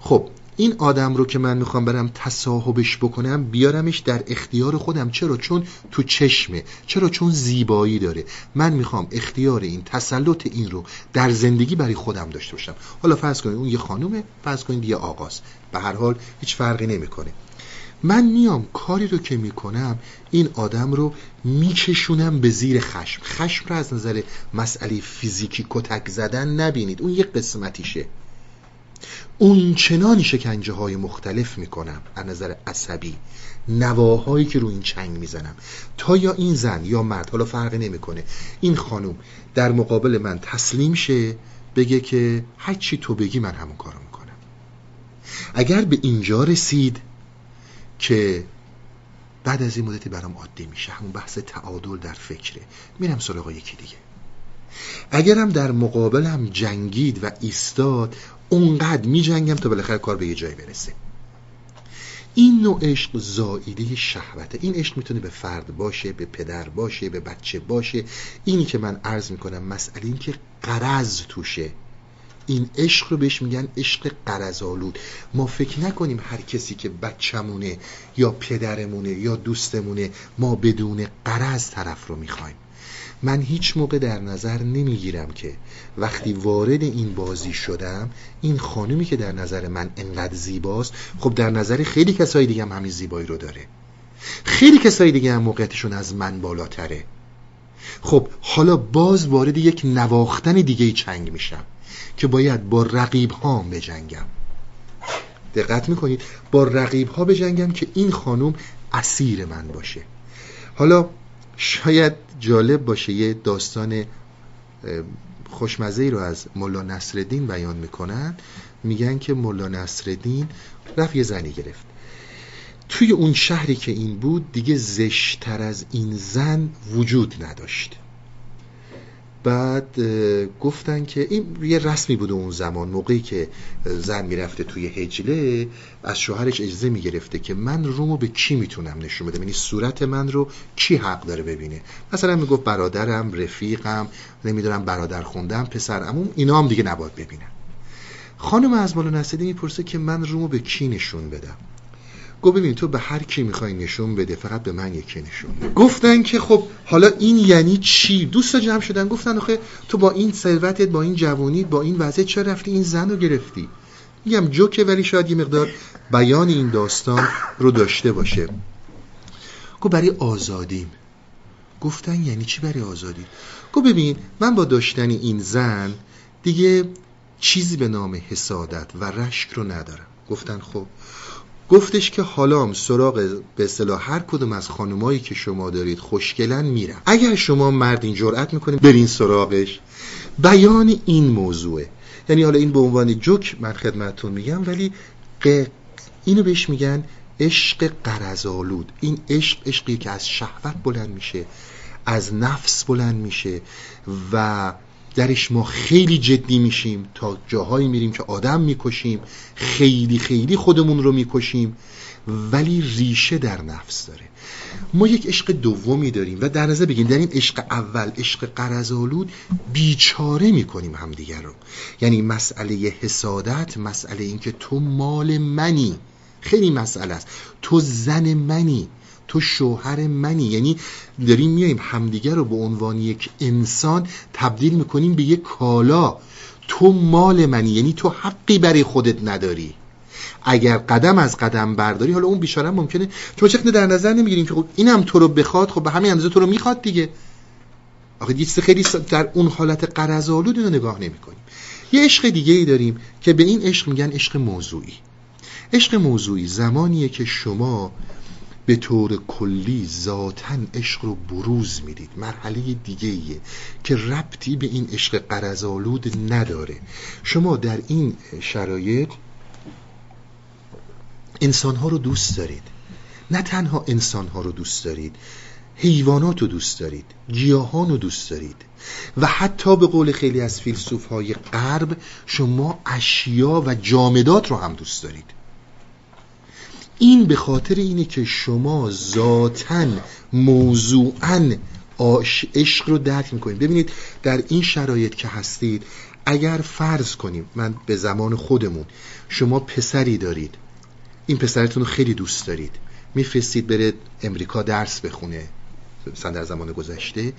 خب این آدم رو که من میخوام برم تصاحبش بکنم، بیارمش در اختیار خودم. چرا؟ چون تو چشمه. چرا؟ چون زیبایی داره. من میخوام اختیار این، تسلط این رو در زندگی برای خودم داشته باشم. حالا فرض کنید اون یه خانومه، فرض کنید یه آقاست، به هر حال هیچ فرقی نمیکنه. من میام کاری رو که میکنم این آدم رو میکشونم به زیر خشم. خشم رو از نظر مسئله فیزیکی کتک زدن نبینید، اون یک قسمتیشه. اون چنانی شکنجه های مختلف میکنم از نظر عصبی، نواهایی که رو این چنگ میزنم تا یا این زن یا مرد، حالا فرقی نمیکنه، این خانم در مقابل من تسلیم شه، بگه که هر چی تو بگی من همون کارو میکنم. اگر به اینجا رسید که بعد از این مدتی برام عادی میشه، همون بحث تعادل در فکره، میرم سراغ یکی دیگه. اگرم در مقابلم جنگید و ایستاد، اونقدر میجنگم تا بالاخره کار به یه جایی برسه. این نوع عشق زائیده شهوته. این عشق میتونه به فرد باشه، به پدر باشه، به بچه باشه. اینی که من عرض میکنم مسئله این که غرض توشه. این عشق رو بهش میگن عشق غرض‌آلود. ما فکر نکنیم هر کسی که بچمونه یا پدرمونه یا دوستمونه ما بدون غرض طرف رو میخوایم. من هیچ موقع در نظر نمیگیرم که وقتی وارد این بازی شدم، این خانمی که در نظر من انقدر زیباست، خب در نظر خیلی کسای دیگه هم همین زیبایی رو داره، خیلی کسای دیگه هم موقعیتشون از من بالاتره. خب حالا باز وارد یک نواختن دیگه چنگ میشم که باید با رقیب ها بجنگم. دقت میکنید؟ با رقیب ها بجنگم که این خانم اسیر من باشه. حالا شاید جالب باشه یه داستان خوشمزه‌ای رو از ملا نصرالدین بیان میکنن. میگن که ملا نصرالدین رفت یه زنی گرفت توی اون شهری که این بود، دیگه زشت‌تر از این زن وجود نداشت. بعد گفتن که این یه رسمی بود اون زمان، موقعی که زن میرفته توی حجله از شوهرش اجازه میگرفته که من رومو به کی میتونم نشون بدم، یعنی صورت من رو کی حق داره ببینه. مثلا میگفت برادرم، رفیقم، نمیدونم برادر خوندم، پسرعموم، اینا هم دیگه نباید ببینن. خانم از ملا نصرالدین میپرسه که من رومو به کی نشون بدم. گفت ببین تو به هر کی میخوای نشون بده، فقط به من یکی نشون بده. گفتن که خب حالا این یعنی چی؟ دوستا جمع شدن گفتن آخه تو با این ثروتت، با این جوانی، با این وضعیت چرا رفتی این زن رو گرفتی؟ میگم جوکه ولی شاید یه مقدار بیان این داستان رو داشته باشه. گفت برای آزادیم. گفتن یعنی چی برای آزادی؟ گفت ببین من با داشتن این زن دیگه چیزی به نام حسادت و رشک رو ندارم. گفتن خب. گفتش که حالا سراغ به اصطلاح هر کدوم از خانمایی که شما دارید خوشگلن میرم، اگر شما مردین جرأت میکنید برین سراغش. بیان این موضوعه، یعنی حالا این به عنوان جوک من خدمتتون میگم، ولی اینو بهش میگن عشق غرض‌آلود. این عشق، عشقی که از شهوت بلند میشه، از نفس بلند میشه و درش ما خیلی جدی میشیم تا جاهایی میریم که آدم میکشیم، خیلی خیلی خودمون رو میکشیم، ولی ریشه در نفس داره. ما یک عشق دومی داریم و در نظر بگیم در این عشق اول، عشق غرض‌آلود، بیچاره میکنیم همدیگر رو. یعنی مسئله حسادت، مسئله این که تو مال منی، خیلی مسئله است، تو زن منی، تو شوهر منی، یعنی داریم میایم همدیگر رو به عنوان یک انسان تبدیل میکنیم به یک کالا. تو مال منی، یعنی تو حقی برای خودت نداری، اگر قدم از قدم برداری. حالا اون بیچاره ممکنه چون چقدر در نظر نمیگیریم که خب اینم تو رو بخواد، خب به همین اندازه تو رو میخواد دیگه. آخه دیگه خیلی در اون حالت غرض‌آلود اینو نگاه نمیکنیم. یه عشق دیگه ای داریم که به این عشق میگن عشق موضوعی. عشق موضوعی زمانیه که شما به طور کلی ذاتاً عشق رو بروز میدید، مرحله دیگه ایه که ربطی به این عشق غرض‌آلود نداره. شما در این شرایط انسانها رو دوست دارید، نه تنها انسانها رو دوست دارید، حیوانات رو دوست دارید، گیاهان رو دوست دارید و حتی به قول خیلی از فیلسوف‌های غرب شما اشیا و جامدات رو هم دوست دارید. این به خاطر اینه که شما ذاتاً موضوعاً عشق رو درک می‌کنید. ببینید در این شرایط که هستید، اگر فرض کنیم من به زمان خودمون، شما پسری دارید، این پسرتون رو خیلی دوست دارید، می‌فرستید بره امریکا درس بخونه، مثلا در زمان گذشته.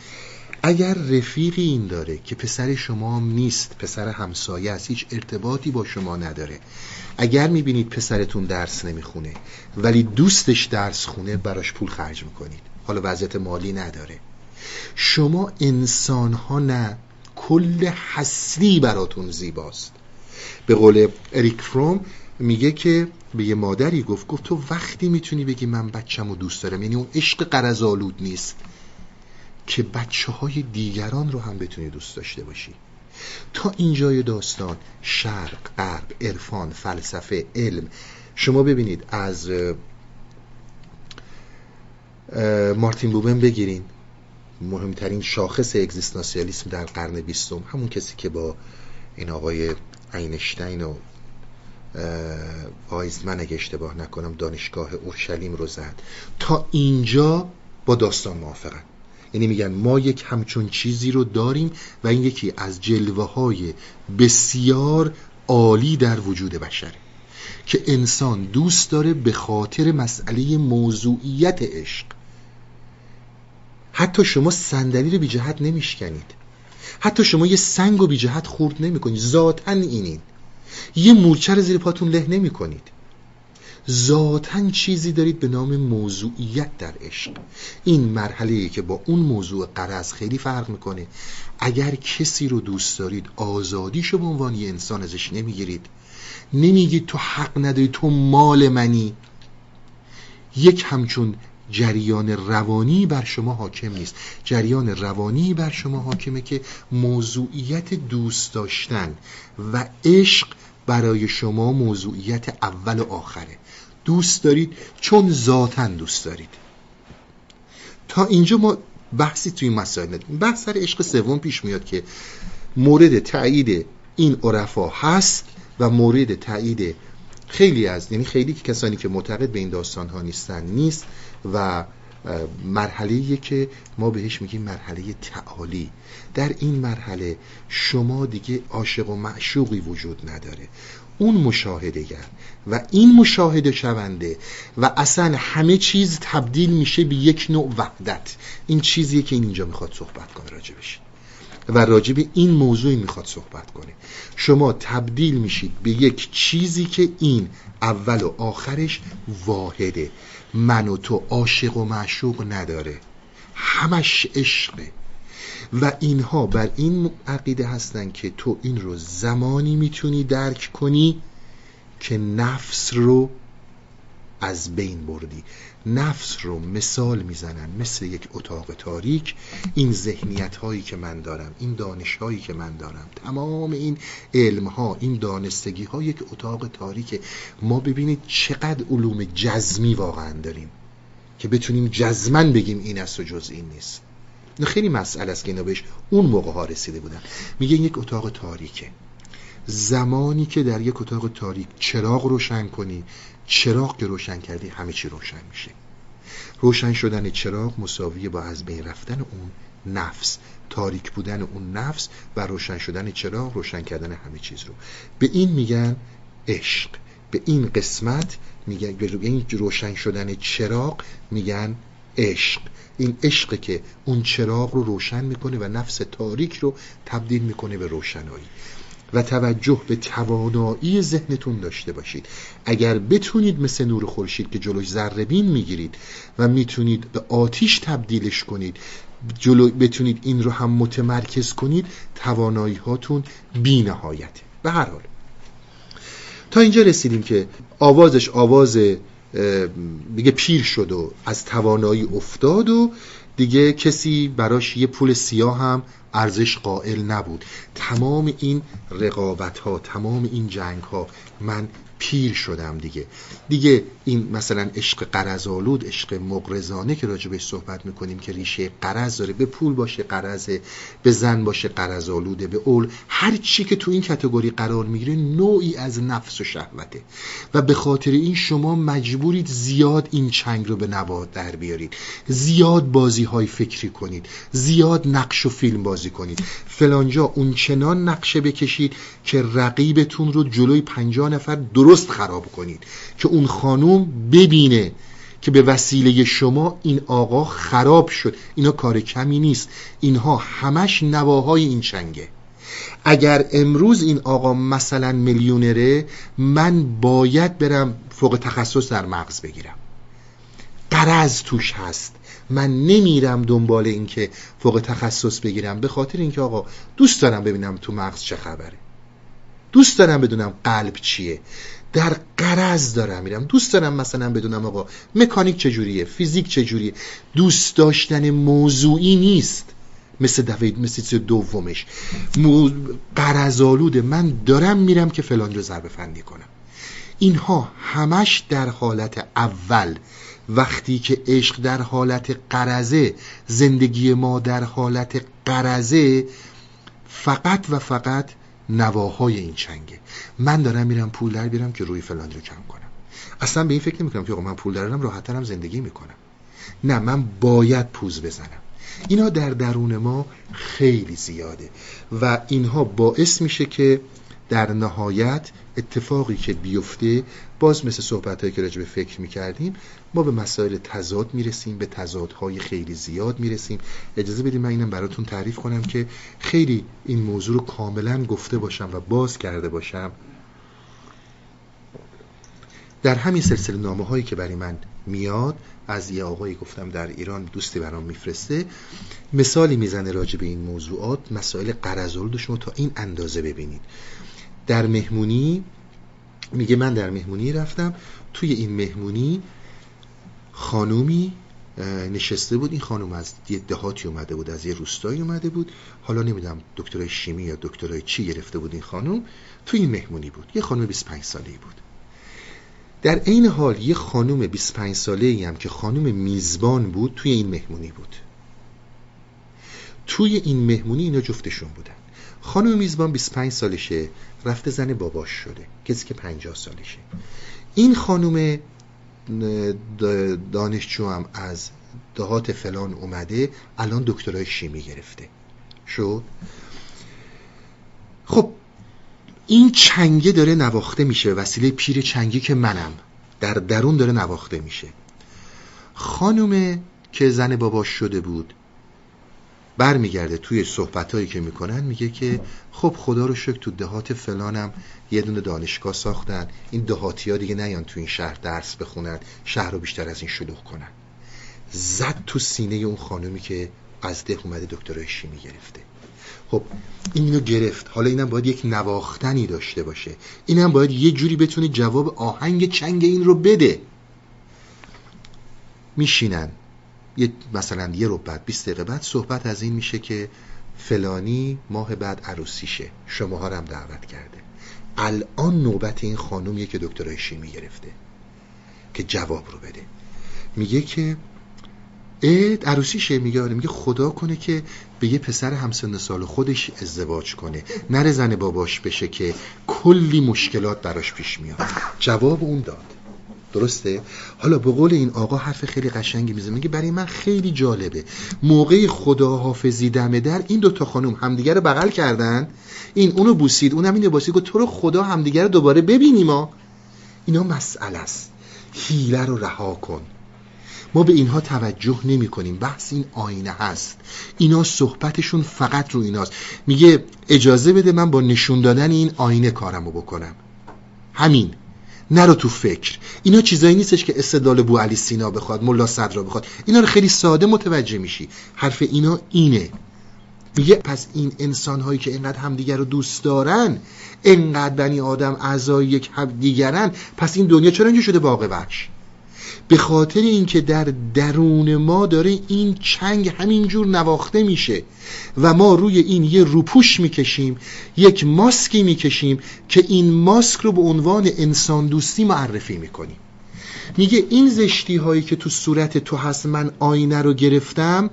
اگر رفیقی این داره که پسر شما نیست، پسر همسایه است، هیچ ارتباطی با شما نداره، اگر میبینید پسرتون درس نمیخونه ولی دوستش درس خونه، براش پول خرج میکنید، حالا وضعیت مالی نداره. شما انسان ها نه، کل هستی براتون زیباست. به قول اریک فروم میگه که به یه مادری گفت تو وقتی میتونی بگی من بچه‌مو دوست دارم، یعنی اون عشق غرض‌آلود نیست، که بچه‌های دیگران رو هم بتونی دوست داشته باشی. تا اینجای داستان، شرق، غرب، عرفان، فلسفه، علم، شما ببینید از مارتین بوبن بگیرین، مهمترین شاخص اگزیستانسیالیسم در قرن 20، همون کسی که با این آقای اینشتین و آیزمن اگه اشتباه نکنم دانشگاه اورشلیم رو زد، تا اینجا با داستان موافقن. یعنی میگن ما یک همچون چیزی رو داریم و این یکی از جلوه‌های بسیار عالی در وجود بشره که انسان دوست داره به خاطر مسئله موضوعیت عشق. حتی شما صندلی رو بی جهت نمیشکنید، حتی شما یه سنگ رو بی جهت خورد نمیکنید، ذاتاً اینین. یه مورچه رو زیر پاتون له نمیکنید، ذاتاً چیزی دارید به نام موضوعیت در عشق. این مرحله‌ای که با اون موضوع غرض خیلی فرق میکنه. اگر کسی رو دوست دارید، آزادیشو به عنوان یه انسان ازش نمیگیرید، نمیگید تو حق نداری، تو مال منی. یک همچون جریان روانی بر شما حاکم نیست. جریان روانی بر شما حاکمه که موضوعیت دوست داشتن و عشق برای شما موضوعیت اول و آخره. دوست دارید چون ذاتاً دوست دارید. تا اینجا ما بحثی توی مسائل نداریم. بحث سر عشق سوم پیش میاد که مورد تایید این عرفا هست و مورد تایید خیلی از، یعنی خیلی کسانی که معتقد به این داستان ها نیستن نیست، و مرحله‌ایه که ما بهش میگیم مرحله تعالی. در این مرحله شما دیگه عاشق و معشوقی وجود نداره، اون مشاهده گر و این مشاهده شونده و اصلا همه چیز تبدیل میشه به یک نوع وحدت. این چیزیه که اینجا میخواد صحبت کنه راجبش و راجب این موضوعی میخواد صحبت کنه. شما تبدیل میشید به یک چیزی که این اول و آخرش واحده. من و تو، عاشق و معشوق نداره، همش عشقه. و اینها بر این عقیده هستن که تو این رو زمانی میتونی درک کنی که نفس رو از بین بردی. نفس رو مثال میزنن مثل یک اتاق تاریک. این ذهنیت هایی که من دارم، این دانش هایی که من دارم، تمام این علم ها، این دانستگی ها یک اتاق تاریکه. ما ببینید چقدر علوم جزمی واقعا داریم که بتونیم جزمن بگیم این است و جز این نیست. خیلی مسئله است که اینا بهش اون موقع ها رسیده بودن. میگه یک اتاق تاریکه. زمانی که در یک اتاق تاریک چراغ روشن کنی، چراغ که روشن کردی همه چی روشن میشه. روشن شدن چراغ مساویه با از بین رفتن اون نفس، تاریک بودن اون نفس و روشن شدن چراغ، روشن کردن همه چیز رو. به این میگن عشق. به این قسمت میگن، به این روشن شدن چراغ میگن عشق. این عشقه که اون چراغ رو روشن میکنه و نفس تاریک رو تبدیل میکنه به روشنایی. و توجه به توانایی ذهنتون داشته باشید. اگر بتونید مثل نور خورشید که جلوش ذره بین میگیرید و میتونید به آتش تبدیلش کنید، بتونید این رو هم متمرکز کنید، توانایی هاتون بی نهایته. به هر حال تا اینجا رسیدیم که آوازش آواز دیگه پیر شد و از توانایی افتاد و دیگه کسی براش یه پول سیاه هم ارزش قائل نبود. تمام این رقابت ها، تمام این جنگ ها، من پیر شدم دیگه. این مثلا عشق قرض‌آلود، عشق مغرضانه که راجبش صحبت میکنیم که ریشه قرض داره، به پول باشه قرضه، به زن باشه قرض‌آلوده، به اول، هر چی که تو این کاتگوری قرار میگیره نوعی از نفس و شهوته. و به خاطر این شما مجبورید زیاد این چنگ رو به نباد در بیارید، زیاد بازی های فکری کنید، زیاد نقش و فیلم بازی کنید، فلانجا اونچنان نقشه بکشید که رقیبتون رو جلوی 50 نفر درست خراب کنید که اون خانوم ببینه که به وسیله شما این آقا خراب شد. اینا کار کمی نیست، اینها همش نواهای این چنگه. اگر امروز این آقا مثلا میلیونره، من باید برم فوق تخصص در مغز بگیرم، قرض توش هست، من نمیرم دنبال این که فوق تخصص بگیرم، به خاطر اینکه آقا دوست دارم ببینم تو مغز چه خبره، دوست دارم بدونم قلب چیه، در قرض دارم میرم، دوست دارم مثلا بدونم آقا مکانیک چجوریه، فیزیک چجوریه. دوست داشتن موضوعی نیست، مثل دوید، مثل دومش قرض‌آلوده. من دارم میرم که فلان رو ضرب فندی کنم. اینها همش در حالت اول، وقتی که عشق در حالت قرضه، زندگی ما در حالت قرضه، فقط و فقط نواهای این چنگه. من دارم میرم پول در بیارم که روی فلان رو کم کنم، اصلا به این فکر نمی کنم که آقا من پول دارم راحت‌ترم زندگی میکنم، نه من باید پوز بزنم. اینا در درون ما خیلی زیاده و اینها باعث میشه که در نهایت اتفاقی که بیفته، باز مثل صحبت‌هایی که راجع به فکر می‌کردیم، ما به مسائل تضاد میرسیم، به تضادهای خیلی زیاد میرسیم. اجازه بدید من اینم براتون تعریف کنم که خیلی این موضوع رو کاملا گفته باشم و باز کرده باشم. در همین سلسله نامه‌هایی که برای من میاد از یه آقایی، گفتم در ایران دوستی برام میفرسته، مثالی میزنه راجع به این موضوعات، مسائل قرض‌آلود شما تا این اندازه ببینید. در مهمونی میگه من در مهمونی رفتم، توی این مهمونی خانومی نشسته بود. این خانوم از یه دهاتی اومده بود، از یه روستایی اومده بود، حالا نمیدونم دکترای شیمی یا دکترای چی گرفته بود. این خانوم توی این مهمونی بود، یه خانم 25 ساله‌ای بود. در عین حال یه خانوم 25 ساله‌ای هم که خانوم میزبان بود توی این مهمونی بود. توی این مهمونی اینا جفتشون بودن. خانم میزبان 25 سالشه، رفته زن باباش شده، کسی که 50 سالشه. این خانم دانشجو هم از دهات فلان اومده، الان دکترای شیمی گرفته شد. خب این چنگه داره نواخته میشه، وسیله پیر چنگی که منم، در درون داره نواخته میشه. خانم که زن باباش شده بود برمیگرده توی صحبتایی که میکنن میگه که خب خدا رو شکر تو دهات فلانم یه دونه دانشگاه ساختن، این دهاتی‌ها دیگه نیان تو این شهر درس بخونن، شهر رو بیشتر از این شلوغ کنن. زد تو سینه اون خانومی که از ده اومده دکترای شیمی گرفته. خب اینو گرفت، حالا اینم باید یک نواختنی داشته باشه، اینم باید یه جوری بتونه جواب آهنگ چنگ این رو بده. میشینن مثلا یه رو بعد 20 دقیقه بعد صحبت از این میشه که فلانی ماه بعد عروسیشه، شماها رو هم دعوت کرده، الان نوبت این خانومیه که دکترای شیمی گرفته که جواب رو بده. میگه که عروسیشه، میگه آره، میگه خدا کنه که به یه پسر همسن سال خودش ازدواج کنه، نره زن باباش بشه که کلی مشکلات براش پیش میاد. جواب اون داد. درسته؟ حالا به قول این آقا حرف خیلی قشنگی میزنه، میگه برای من خیلی جالبه موقع خداحافظی دم در این دوتا خانم همدیگه رو بغل کردن، این اونو بوسید اونم اینو بوسید، گفت تو رو خدا همدیگه رو دوباره ببینیم ها. اینا مسئله است، حیله رو رها کن. ما به اینها توجه نمی کنیم. بحث این آینه هست، اینا صحبتشون فقط رو ایناست. میگه اجازه بده من با نشون دادن این آینه کارمو بکنم، همین، نرو تو فکر. اینا چیزایی نیستش که استدلال بو علی سینا بخواد، ملا صدرا بخواد، اینا رو خیلی ساده متوجه میشی. حرف اینا اینه. میگه پس این انسان هایی که اینقدر همدیگر رو دوست دارن، اینقدر بنی آدم اعضای یک همدیگرن، پس این دنیا چرا اینجا شده باغ وحش؟ به خاطر اینکه در درون ما داره این چنگ همینجور نواخته میشه و ما روی این یه روپوش میکشیم، یک ماسکی میکشیم که این ماسک رو به عنوان انسان دوستی معرفی میکنیم. میگه این زشتی هایی که تو صورت تو هست، من آینه رو گرفتم،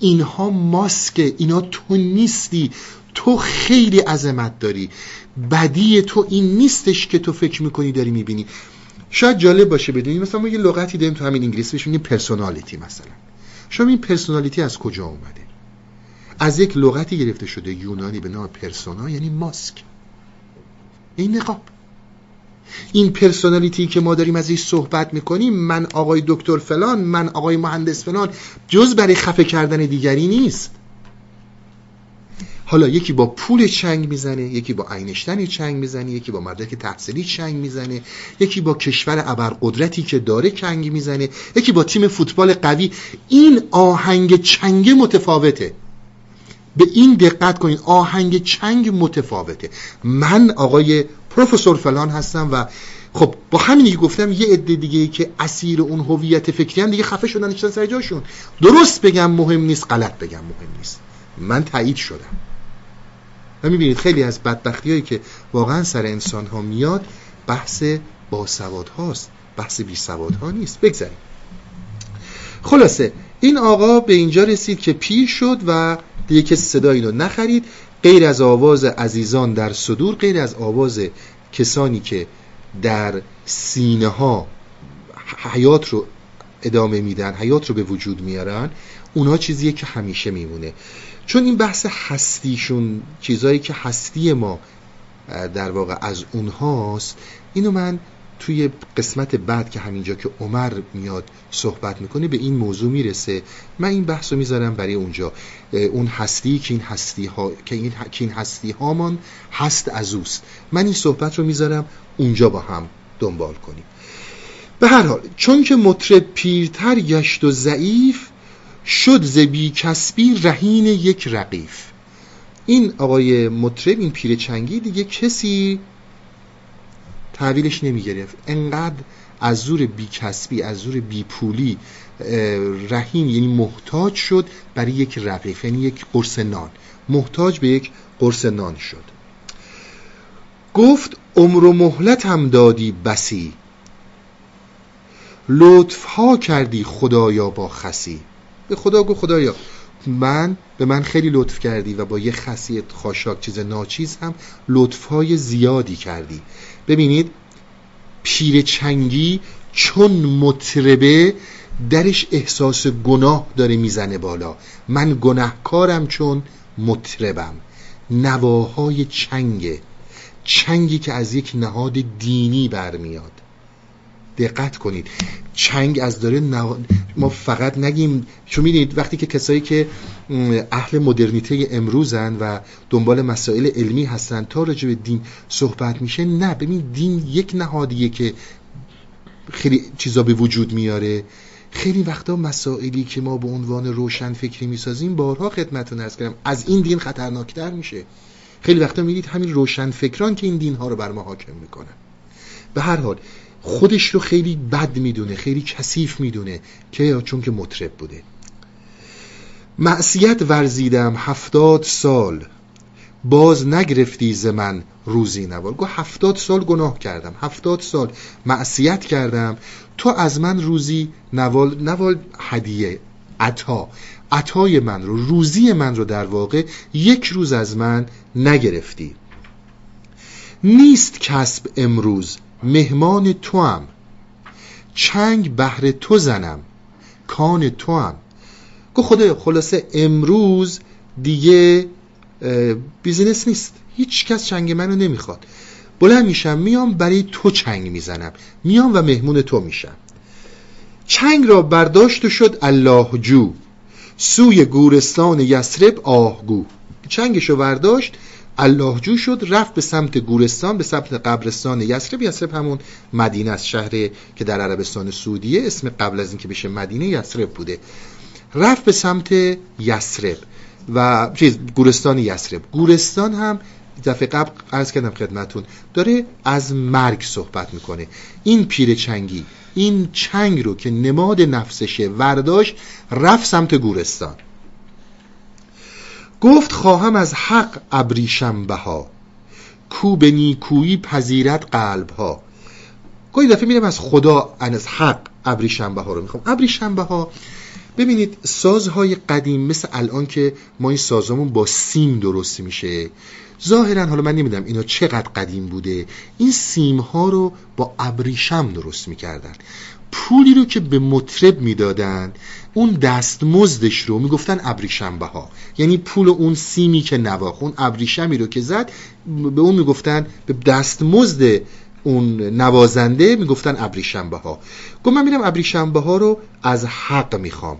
اینها ماسکه، اینا تو نیستی، تو خیلی عظمت داری، بدی تو این نیستش که تو فکر میکنی داری میبینی. شاید جالب باشه بدونید، مثلا ما یه لغتی داریم تو همین انگلیسی بهش میگیم پرسونالیتی. مثلا شما این پرسونالیتی از کجا اومده؟ از یک لغتی گرفته شده یونانی به نام پرسونا، یعنی ماسک، این نقاب. این پرسونالیتی که ما داریم ازش صحبت میکنیم، من آقای دکتر فلان، من آقای مهندس فلان، جز برای خفه کردن دیگری نیست. حالا یکی با پول چنگ میزنه، یکی با اینشتین چنگ میزنه، یکی با مدرک تحصیلی چنگ میزنه، یکی با کشور ابرقدرتی که داره چنگ میزنه، یکی با تیم فوتبال قوی. این آهنگ چنگ متفاوته، به این دقت کنین، آهنگ چنگ متفاوته. من آقای پروفسور فلان هستم و خب با همینی که گفتم یه عده دیگه که اسیر اون هویت فکری هم دیگه خفه شدن، نشستن سر جاشون. درست بگم مهم نیست، غلط بگم مهم نیست، من تایید شدم. و میبینید خیلی از بدبختی هایی که واقعا سر انسان ها میاد بحث باسواد هاست، بحث بی سواد ها نیست. بگذاریم. خلاصه این آقا به اینجا رسید که پیر شد و دیگه کسی صدای اینو نخرید، غیر از آواز عزیزان در صدور، غیر از آواز کسانی که در سینه ها حیات رو ادامه میدن، حیات رو به وجود میارن. اونها چیزیه که همیشه میمونه، چون این بحث هستیشون، چیزایی که هستی ما در واقع از اونهاست. اینو من توی قسمت بعد که همینجا که عمر میاد صحبت میکنه به این موضوع میرسه، من این بحث رو میذارم برای اونجا. اون هستی که این هستی ها من هست از اوست، من این صحبت رو میذارم اونجا با هم دنبال کنیم. به هر حال چون که مطرب پیرتر گشت و ضعیف، شد ز بی کسبی رهین یک رقیف. این آقای مطرب، این پیر چنگی دیگه کسی تحویلش نمی گرفت، انقدر از زور بی کسبی، از زور بی پولی رهین، یعنی محتاج شد برای یک رقیف، یعنی یک قرص نان، محتاج به یک قرص نان شد. گفت عمر و مهلت هم دادی بسی، لطف ها کردی خدایا با خسی. به خدا گو خدایا من، به من خیلی لطف کردی و با یه خاصیت خاشاک چیز ناچیز هم لطف‌های زیادی کردی. ببینید پیر چنگی چون مطربه درش احساس گناه داره میزنه بالا، من گناهکارم چون مطربم. نواهای چنگه، چنگی که از یک نهاد دینی برمیاد. دقت کنید چنگ از داره ما فقط نگیم، چون میدید وقتی که کسایی که اهل مدرنیته امروزن و دنبال مسائل علمی هستن تا راجع به دین صحبت میشه، نه ببین دین یک نهادیه که خیلی چیزا به وجود میاره. خیلی وقتا مسائلی که ما به عنوان روشن فکری میسازیم، بارها خدمتتون عرض کردم، از این دین خطرناکتر میشه. خیلی وقتا میدید همین روشن فکران که این دین ها رو بر ما حاکم میکنن. به هر حال خودش رو خیلی بد میدونه، خیلی کثیف میدونه، که چون که مطرب بوده. معصیت ورزیدم 70 سال، باز نگرفتی ز من روزی نوال. گو 70 سال گناه کردم، 70 سال معصیت کردم، تو از من روزی نوال. نوال هدیه، عطا، عطای من رو، روزی من رو در واقع یک روز از من نگرفتی. نیست کسب امروز، مهمان توام، چنگ بهر تو زنم، کان توام. گو خدایا خلاصه امروز دیگه بیزینس نیست، هیچ کس چنگ منو نمیخواد. بلند میشم میام برای تو چنگ میزنم، میام و مهمون تو میشم. چنگ را برداشت و شد الله جو، سوی گورستان یثرب آهگو. چنگش را برداشت، الله جو شد، رفت به سمت گورستان، به سمت قبرستان یثرب. یثرب همون مدینه است، شهری که در عربستان سعودیه، اسم قبل از این که بشه مدینه یثرب بوده. رفت به سمت یثرب و گورستان یثرب. گورستان هم دفعه قبل عرض کردم خدمتون، داره از مرگ صحبت میکنه. این پیر چنگی این چنگ رو که نماد نفسشه ورداشت، رفت سمت گورستان. گفت خواهم از حق ابریشم بها، کو به نیکویی پذیرت قلب ها. گوی دفعه میرم از خدا، از حق ابریشم بها رو میخوام. ابریشم بها، ببینید سازهای قدیم مثل الان که ما این سازمون با سیم درست میشه، ظاهرا حالا من نمیدونم اینا چقدر قدیم بوده، این سیم ها رو با ابریشم درست میکردن. پولی رو که به مطرب میدادن اون دستمزدش رو میگفتن ابریشم بها، یعنی پول اون سیمی که نواخت، اون ابریشمی رو که زد، به اون میگفتن، به دستمزد اون نوازنده میگفتن ابریشم بها. گفت من میرم ابریشم بها رو از حق میخوام.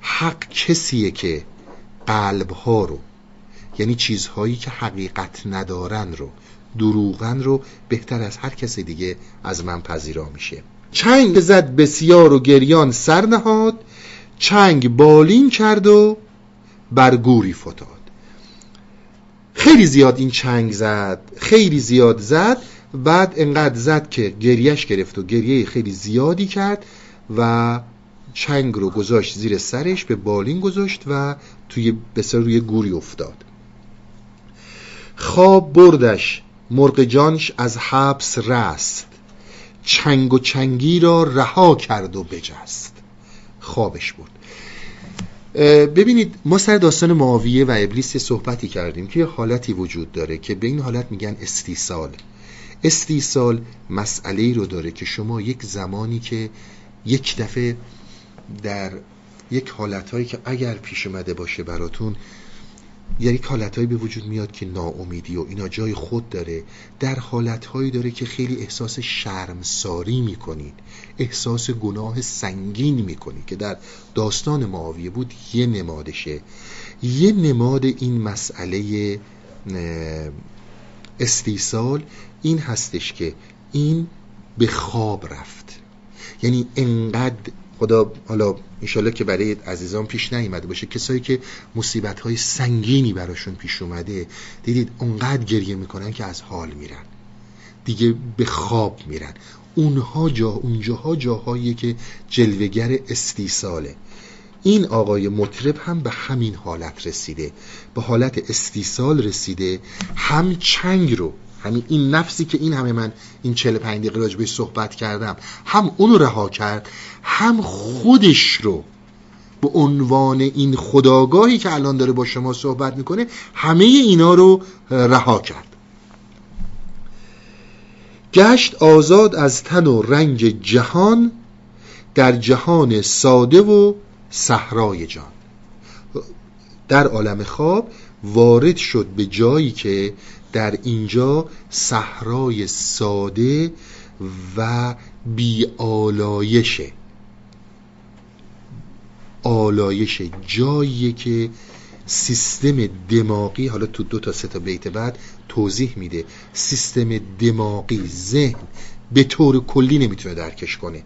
حق کسیه که قلب ها رو، یعنی چیزهایی که حقیقت ندارن رو، دروغن رو، بهتر از هر کس دیگه از من پذیرا میشه. چنگ زد بسیار و گریان سر نهاد، چنگ بالین کرد و بر گوری فتاد. خیلی زیاد این چنگ زد، خیلی زیاد زد، بعد انقدر زد که گریهش گرفت و گریه خیلی زیادی کرد و چنگ رو گذاشت زیر سرش، به بالین گذاشت و توی بسر روی گوری افتاد. خواب بردش مرغ جانش از حبس رست، چنگ و چنگی را رها کرد و بجست. خوابش برد. ببینید ما سر داستان معاویه و ابلیس صحبتی کردیم که حالتی وجود داره که به این حالت میگن استیصال. استیصال مسئله‌ای رو داره که شما یک زمانی که یک دفعه در یک حالتایی که اگر پیش اومده باشه براتون، یعنی حالتایی به وجود میاد که ناامیدی و اینا جای خود داره، در حالتهایی داره که خیلی احساس شرمساری میکنید، احساس گناه سنگین میکنید که در داستان معاویه بود یه نمادشه. یه نماد این مسئله استیصال این هستش که این به خواب رفت، یعنی انقدر خدا، حالا انشالله که برای عزیزان پیش نیامده باشه، کسایی که مصیبت‌های سنگینی براشون پیش اومده دیدید اونقدر گریه میکنن که از حال میرن، دیگه به خواب میرن. اونجاها جاهایی که جلوگر استیصاله. این آقای مطرب هم به همین حالت رسیده، به حالت استیصال رسیده. هم چنگ رو، همین این نفسی که این همه من این 45 دقیقه راجع بهش صحبت کردم، هم اونو رها کرد، هم خودش رو به عنوان این خداگاهی که الان داره با شما صحبت میکنه، همه اینا رو رها کرد. گشت آزاد از تن و رنج جهان، در جهان ساده و صحرای جان. در عالم خواب وارد شد به جایی که در اینجا صحرای ساده و بی‌آلایشه، آلایشه، جایی که سیستم دماغی، حالا تو 2 تا 3 تا بیت بعد توضیح میده، سیستم دماغی ذهن به طور کلی نمیتونه درکش کنه.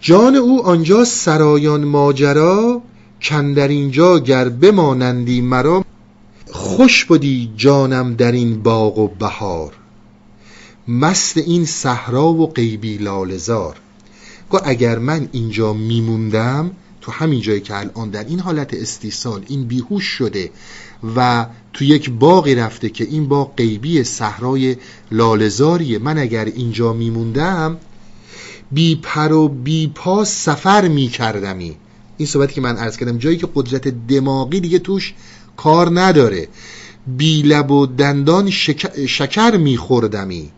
جان او آنجا سرایان ماجرا، کندر اینجا گر بمانندی مرا. خوش بودی جانم در این باغ و بهار، مست این صحرا و غیبی لاله‌زار. گو اگر من اینجا میموندم، تو همین جایی که الان در این حالت استیصال این بیهوش شده و تو یک باغی رفته که این باغ غیبی صحرای لاله‌زاریه، من اگر اینجا میموندم بی پر و بی پا سفر میکردمی. این صحبتی که من عرض کردم، جایی که قدرت دماغی دیگه توش کار نداره، بی لب و دندان شکر میخوردمی.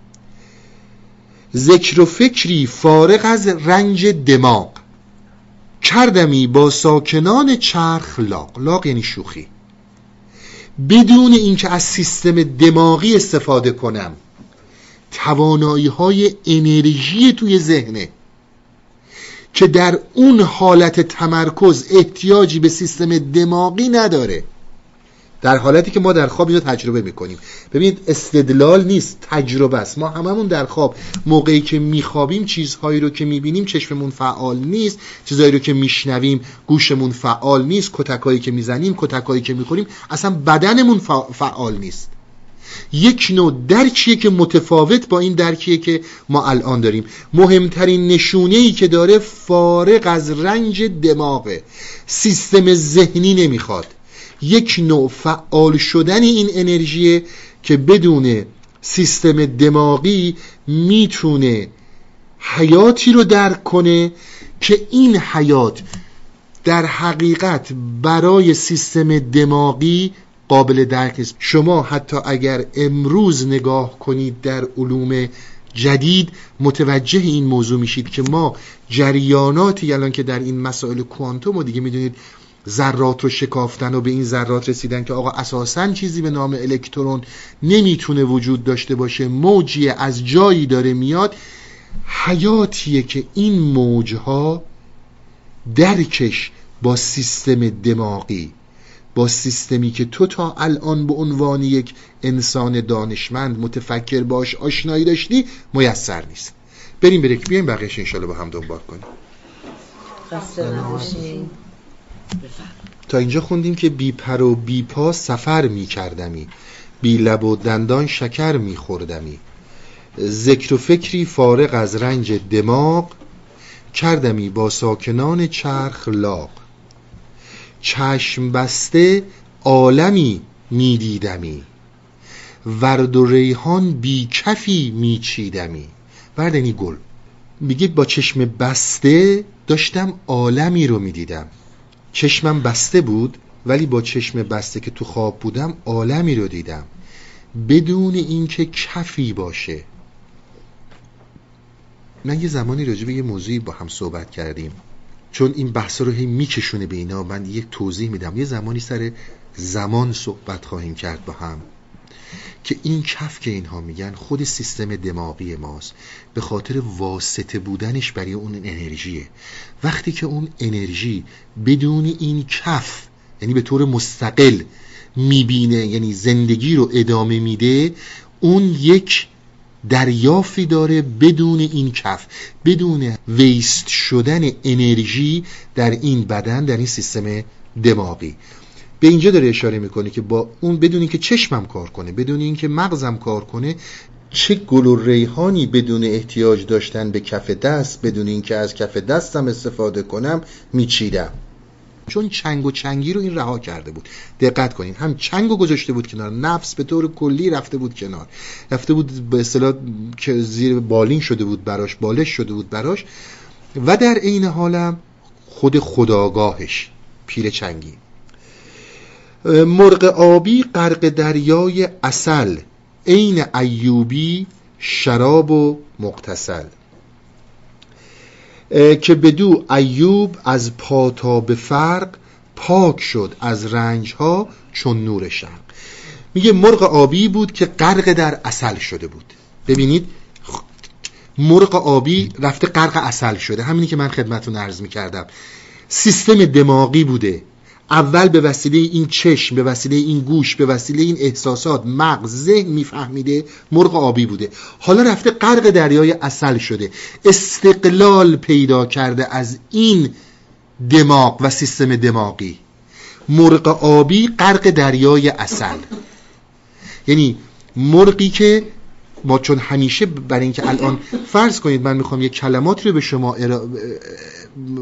ذکر و فکری فارغ از رنج دماغ کردمی با ساکنان چرخ لاغ. لاغ یعنی شوخی، بدون اینکه از سیستم دماغی استفاده کنم. توانایی های انرژی توی ذهنه که در اون حالت تمرکز احتیاجی به سیستم دماغی نداره، در حالتی که ما در خواب اینو تجربه میکنیم. ببینید استدلال نیست، تجربه است. ما هممون در خواب موقعی که میخوابیم چیزهایی رو که میبینیم چشممون فعال نیست، چیزهایی رو که میشنویم گوشمون فعال نیست، کتکایی که میزنیم، کتکایی که میخوریم، اصلا بدنمون فعال نیست. یک نوع درکیه که متفاوت با این درکیه که ما الان داریم. مهمترین نشونه‌ای که داره فارغ از رنج دماغه، سیستم ذهنی نمیخواد، یک نوع فعال شدن این انرژیه که بدون سیستم دماغی میتونه حیاتی رو درک کنه که این حیات در حقیقت برای سیستم دماغی قابل درک است. شما حتی اگر امروز نگاه کنید در علوم جدید متوجه این موضوع میشید که ما جریاناتی الان که در این مسائل کوانتوم و دیگه میدونید ذرات رو شکافتن و به این ذرات رسیدن که آقا اساساً چیزی به نام الکترون نمیتونه وجود داشته باشه، موجی از جایی داره میاد، حیاتیه که این موجها درکش با سیستم دماغی، با سیستمی که تو تا الان به عنوان یک انسان دانشمند متفکر باش آشنایی داشتی میسر نیست. بریم بریک بیایم بقیه‌اش انشالله با هم دنبال کنیم. تا اینجا خوندیم که بی پر و بی پا سفر می کردمی، بی لب و دندان شکر می خوردمی، ذکر و فکری فارغ از رنج دماغ کردمی با ساکنان چرخ لاغ. چشم بسته عالمی می دیدمی، ورد و ریحان بی کفی می چیدمی. ورد یعنی گل. میگه با چشم بسته داشتم عالمی رو می دیدم، چشمم بسته بود ولی با چشم بسته که تو خواب بودم عالمی رو دیدم بدون اینکه کفی باشه. من یه زمانی راجع به یه موضوعی با هم صحبت کردیم، چون این بحث رو هی میکشونه به اینا، من یک توضیح میدم. یه زمانی سر زمان صحبت خواهیم کرد با هم که این کف که اینها میگن خود سیستم دماغی ماست، به خاطر واسطه بودنش برای اون انرژیه. وقتی که اون انرژی بدون این کف، یعنی به طور مستقل میبینه، یعنی زندگی رو ادامه میده، اون یک دریافتی داره بدون این کف، بدون ویست شدن انرژی در این بدن، در این سیستم دماغی. به اینجا داره اشاره میکنه که با اون، بدون اینکه چشمم کار کنه، بدون اینکه مغزم کار کنه، چه گل و ریحانی بدون احتیاج داشتن به کف دست، بدون اینکه از کف دستم استفاده کنم میچیدم. چون چنگ و چنگی رو این رها کرده بود. دقت کنین، هم چنگو گذاشته بود کنار، نفس به طور کلی رفته بود کنار، رفته بود به اصطلاح که زیر بالین شده بود براش، بالش شده بود براش، و در عین حالم خود خودآگاهش پیر چنگی. مرغ آبی غرق دریای عسل، عین ایوبی شراب و مغتسل. که بدو ایوب از پا تا به فرق، پاک شد از رنجها چون نور شرق. میگه مرغ آبی بود که غرق در عسل شده بود. ببینید مرغ آبی رفته غرق عسل شده، همینی که من خدمتتون عرض می‌کردم. سیستم دماغی بوده، اول به وسیله این چشم، به وسیله این گوش، به وسیله این احساسات مغز ذهن میفهمیده، مرغ آبی بوده، حالا رفته غرق دریای عسل شده، استقلال پیدا کرده از این دماغ و سیستم دماغی. مرغ آبی غرق دریای عسل، یعنی مرغی که ما چون همیشه برای اینکه الان فرض کنید من میخوام یک کلمات رو به شما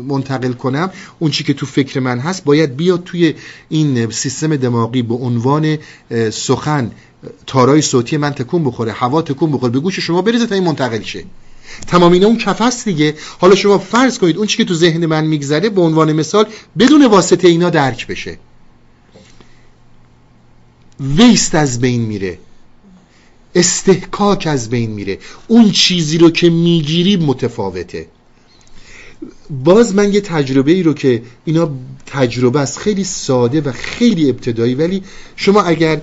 منتقل کنم، اون چی که تو فکر من هست باید بیاد توی این سیستم دماغی به عنوان سخن، تارای صوتی من تکون بخوره، هوا تکون بخوره، به گوش شما برسه تا این منتقل شه. تمام اینا اون کفاست دیگه. حالا شما فرض کنید اون چی که تو ذهن من میگذره به عنوان مثال بدون واسطه اینا درک بشه، ویست از بین میره، استحقاق از بین میره. اون چیزی رو که میگیری متفاوته. باز من یه تجربه ای رو که اینا تجربه است خیلی ساده و خیلی ابتدایی، ولی شما اگر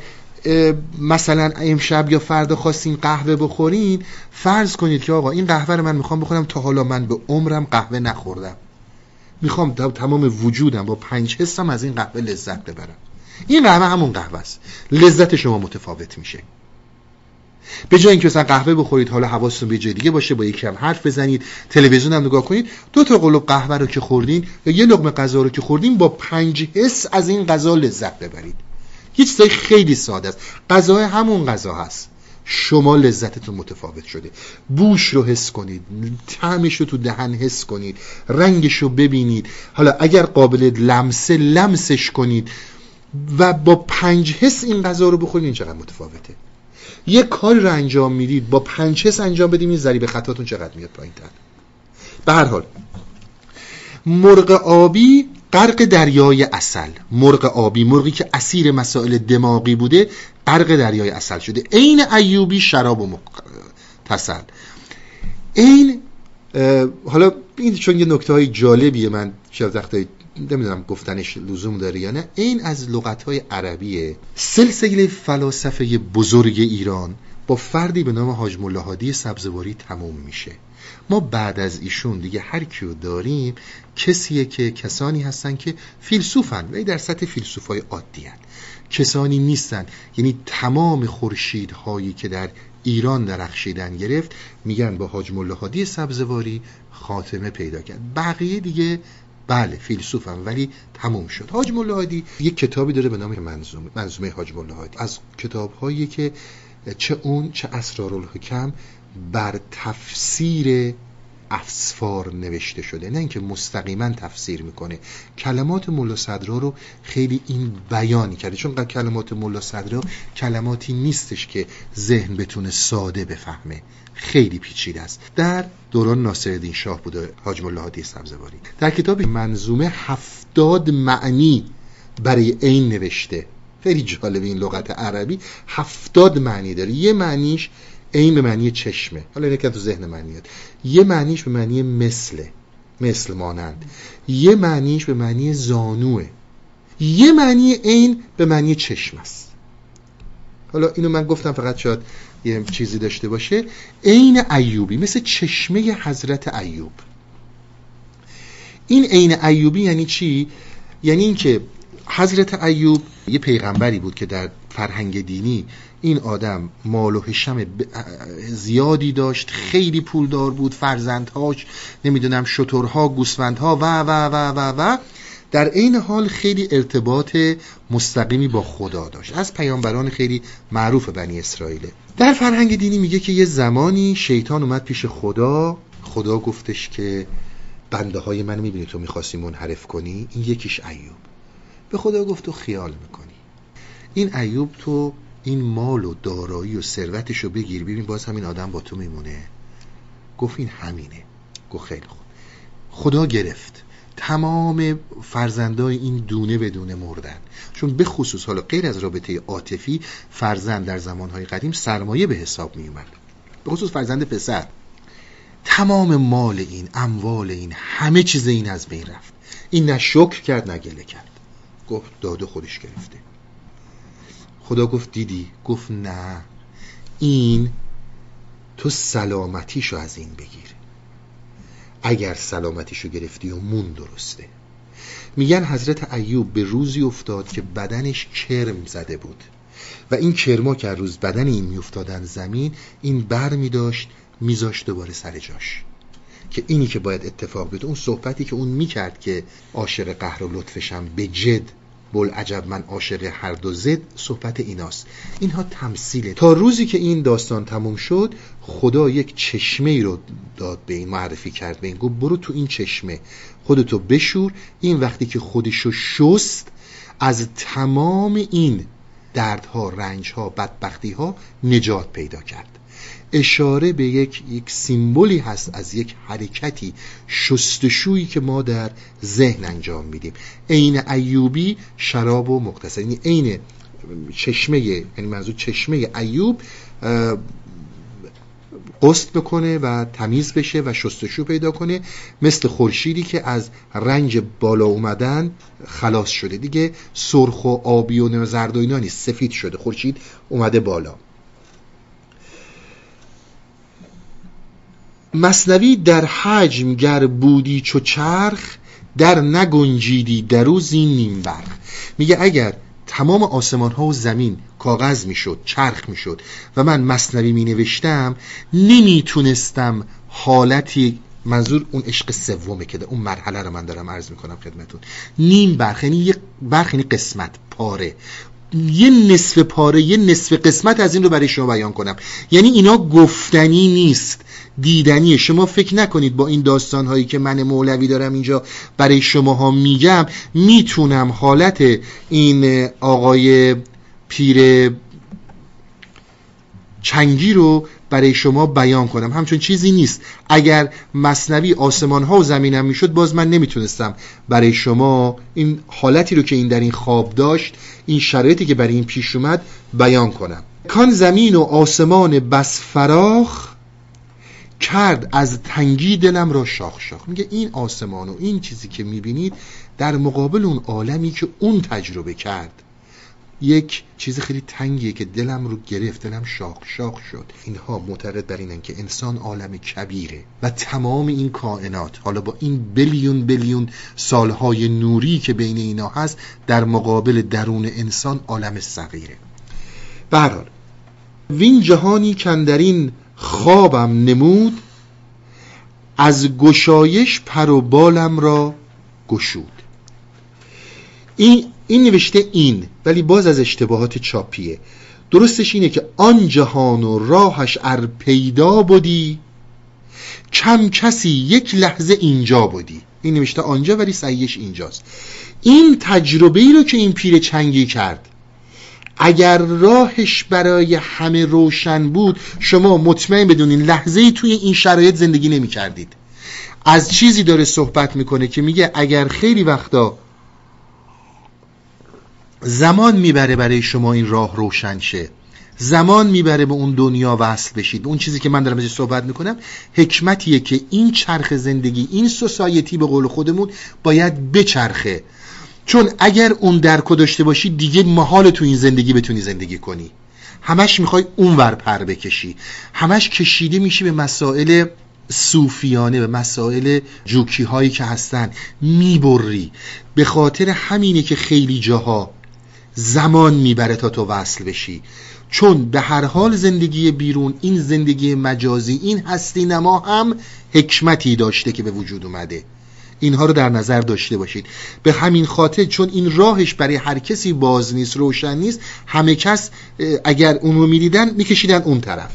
مثلا امشب یا فردا خواستین قهوه بخورین، فرض کنید که آقا این قهوه رو من میخوام بخورم، تا حالا من به عمرم قهوه نخوردم، میخوام تمام وجودم با 5 حسم از این قهوه لذت ببرم. این قهوه همون قهوه است، لذت شما متفاوت میشه. به جای اینکه مثلا قهوه بخورید، حالا حواستون به جای دیگه باشه، با یکی هم حرف بزنید، تلویزیون هم نگاه کنید، 2 قلوب قهوه رو که خوردین یا یه لقمه غذا رو که خوردین با 5 حس از این غذا لذت ببرید. یه چیزای خیلی ساده است. غذا همون غذا هست، شما لذتتون متفاوت شده. بوش رو حس کنید، طعمش رو تو دهن حس کنید، رنگش رو ببینید، حالا اگر قابل لمسه لمسش کنید و با 5 حس این غذا رو بخورید، این چقدر متفاوته. یه کاری رو انجام میدید با 5 حس انجام بدیم، این ضریب خطاتون چقدر میاد پایین‌تر. به هر حال مرغ آبی غرق دریای عسل، مرغ آبی، مرغی که اسیر مسائل دماغی بوده غرق دریای عسل شده. عین ایوبی شراب و تسل. عین حالا این چون یه نکته‌های جالبیه، من شاید وقتایی نمیدونم گفتنش لزوم داره یا نه، این از لغت‌های عربیه. سلسله فلاسفه بزرگ ایران با فردی به نام حاج مولاهادی سبزواری تموم میشه. ما بعد از ایشون دیگه هر کیو داریم کسیه که کسانی هستن که فیلسوفن و در سطح فیلسوفای عادی هستن، کسانی نیستن. یعنی تمام خورشیدهایی که در ایران درخشیدن گرفت میگن با حاج مولاهادی سبزواری خاتمه پیدا کرد. بقیه دیگه بله فیلسوفم ولی تموم شد. حاج مولاهادی یک کتابی داره به نام منظومه حاج مولاهادی، از کتاب‌هایی که چه اون چه اسرارالحکم بر تفسیر افسار نوشته شده، نه اینکه مستقیما تفسیر میکنه. کلمات ملا صدرا رو خیلی این بیان کرده، چون کلمات ملا صدرا کلماتی نیستش که ذهن بتونه ساده بفهمه، خیلی پیچیده است. در دوران ناصرالدین شاه بوده حاج مولاهادی سبزواری. در کتاب منظومه 70 معنی برای عین نوشته. خیلی جالب این لغت عربی 70 معنی داره. یه معنیش این به معنی چشمه، حالا اینکه تو ذهن معنیات، یه معنیش به معنی مثل مانند، یه معنیش به معنی زانوه، یه معنی این به معنی چشم است. حالا اینو من گفتم فقط شاید یه چیزی داشته باشه. عین ایوبی مثل چشمه حضرت ایوب. این عین ایوبی یعنی چی؟ یعنی اینکه حضرت ایوب یه پیغمبری بود که در فرهنگ دینی این آدم مال و هشم زیادی داشت، خیلی پولدار بود، فرزندهاش نمیدونم شترها، گوسفندها و و و و و در این حال خیلی ارتباط مستقیمی با خدا داشت، از پیامبران خیلی معروف بنی اسرائیل. در فرهنگ دینی میگه که یه زمانی شیطان اومد پیش خدا، خدا گفتش که بنده های من میبینی تو میخواستی منحرف کنی، این یکیش ایوب. به خدا گفت تو خیال میکنی، این ایوب تو این مال و دارایی و ثروتشو بگیر ببین باز همین آدم با تو میمونه. گفت این همینه. گفت خیلی خوب. خدا گرفت، تمام فرزندای این دونه به دونه مردن، چون به خصوص حالا غیر از رابطه عاطفی فرزند در زمانهای قدیم سرمایه به حساب می اومد، به خصوص فرزند پسر. تمام مال این، اموال این، همه چیز این از بین رفت. این نه شکر کرد نه گله کرد، گفت داده خودش گرفته. خدا گفت دیدی؟ گفت نه، این تو سلامتیشو از این بگیر، اگر سلامتیشو گرفتی و مون درسته. میگن حضرت ایوب به روزی افتاد که بدنش کرم زده بود و این کرما که روز بدن این میافتادن زمین، این بر میداشت میذاشت دوباره سر جاش، که اینی که باید اتفاق بیفته، اون صحبتی که اون میکرد که عاشق قهر و لطفشم به جد بلعجب من عاشق هر دو زد صحبت ایناست. اینها تمثیله. تا روزی که این داستان تموم شد خدا یک چشمه ای رو داد به این، معرفی کرد به این، گفت برو تو این چشمه خودتو بشور. این وقتی که خودشو شست از تمام این دردها، رنجها، بدبختیها نجات پیدا کرد. اشاره به یک سیمبولی هست از یک حرکتی، شستشویی که ما در ذهن انجام میدیم. عین ایوبی شراب و مختصر، یعنی عین چشمه، یعنی منظور چشمه ایوب قسط بکنه و تمیز بشه و شستشو پیدا کنه، مثل خورشیدی که از رنج بالا اومدن خلاص شده دیگه، سرخ و آبی و زرد و اینا نیست، سفید شده، خورشید اومده بالا. مثنوی در حجم گر بودی چو چرخ، در نگنجیدی درو زین نیم برخ. میگه اگر تمام آسمان ها و زمین کاغذ میشد، چرخ میشد و من مثنوی می نوشتم، نمیتونستم حالتی، منظور اون عشق سومه که اون مرحله رو من دارم عرض میکنم خدمتون، نیم برخ یعنی یک برخ، یعنی قسمت، پاره، یه نصف پاره، یه نصف قسمت از این رو برای شما بیان کنم. یعنی اینا گفتنی نیست، دیدنیه. شما فکر نکنید با این داستان هایی که من مولوی دارم اینجا برای شماها میگم میتونم حالت این آقای پیر چنگی رو برای شما بیان کنم، همچون چیزی نیست. اگر مثنوی آسمان ها و زمینم میشد باز من نمیتونستم برای شما این حالتی رو که این در این خواب داشت، این شرایطی که برای این پیش اومد بیان کنم. کان زمین و آسمان بس فراخ، کرد از تنگی دلم را شاخ شاخ. میگه این آسمان و این چیزی که میبینید در مقابل اون عالمی که اون تجربه کرد یک چیز خیلی تنگیه که دلم رو گرفت، دلم شاخ شاخ شد. اینها معتقد بر اینن که انسان عالم کبیره و تمام این کائنات، حالا با این بیلیون بیلیون سالهای نوری که بین اینا هست، در مقابل درون انسان عالم صغیره. به هر حال وین جهانی کندرین خوابم نمود، از گشایش پر و بالم را گشود. این نوشته این، ولی باز از اشتباهات چاپیه. درستش اینه که آن جهان و راهش ار پیدا بودی، کم کسی یک لحظه اینجا بودی. این نوشته آنجا ولی صحیحش اینجاست. این تجربه‌ای رو که این پیر چنگی کرد، اگر راهش برای همه روشن بود شما مطمئن بدونین لحظه‌ای توی این شرایط زندگی نمی کردید. از چیزی داره صحبت میکنه که میگه اگر خیلی وقتا زمان میبره برای شما این راه روشن شه، زمان میبره به اون دنیا وصل بشید، به اون چیزی که من دارم ازش صحبت میکنم، حکمتیه که این چرخ زندگی، این سوسایتی به قول خودمون باید بچرخه. چون اگر اون درکو داشته باشی دیگه محال تو این زندگی بتونی زندگی کنی، همش میخوای اون ور پر بکشی، همش کشیده میشی به مسائل صوفیانه، به مسائل جوکی هایی که هستن میبری. به خاطر همینه که خیلی جاها زمان میبره تا تو وصل بشی، چون به هر حال زندگی بیرون، این زندگی مجازی، این هستی نما هم حکمتی داشته که به وجود اومده. اینها رو در نظر داشته باشید. به همین خاطر چون این راهش برای هر کسی باز نیست، روشن نیست، همه کس اگر اون رو میدیدن میکشیدن اون طرف.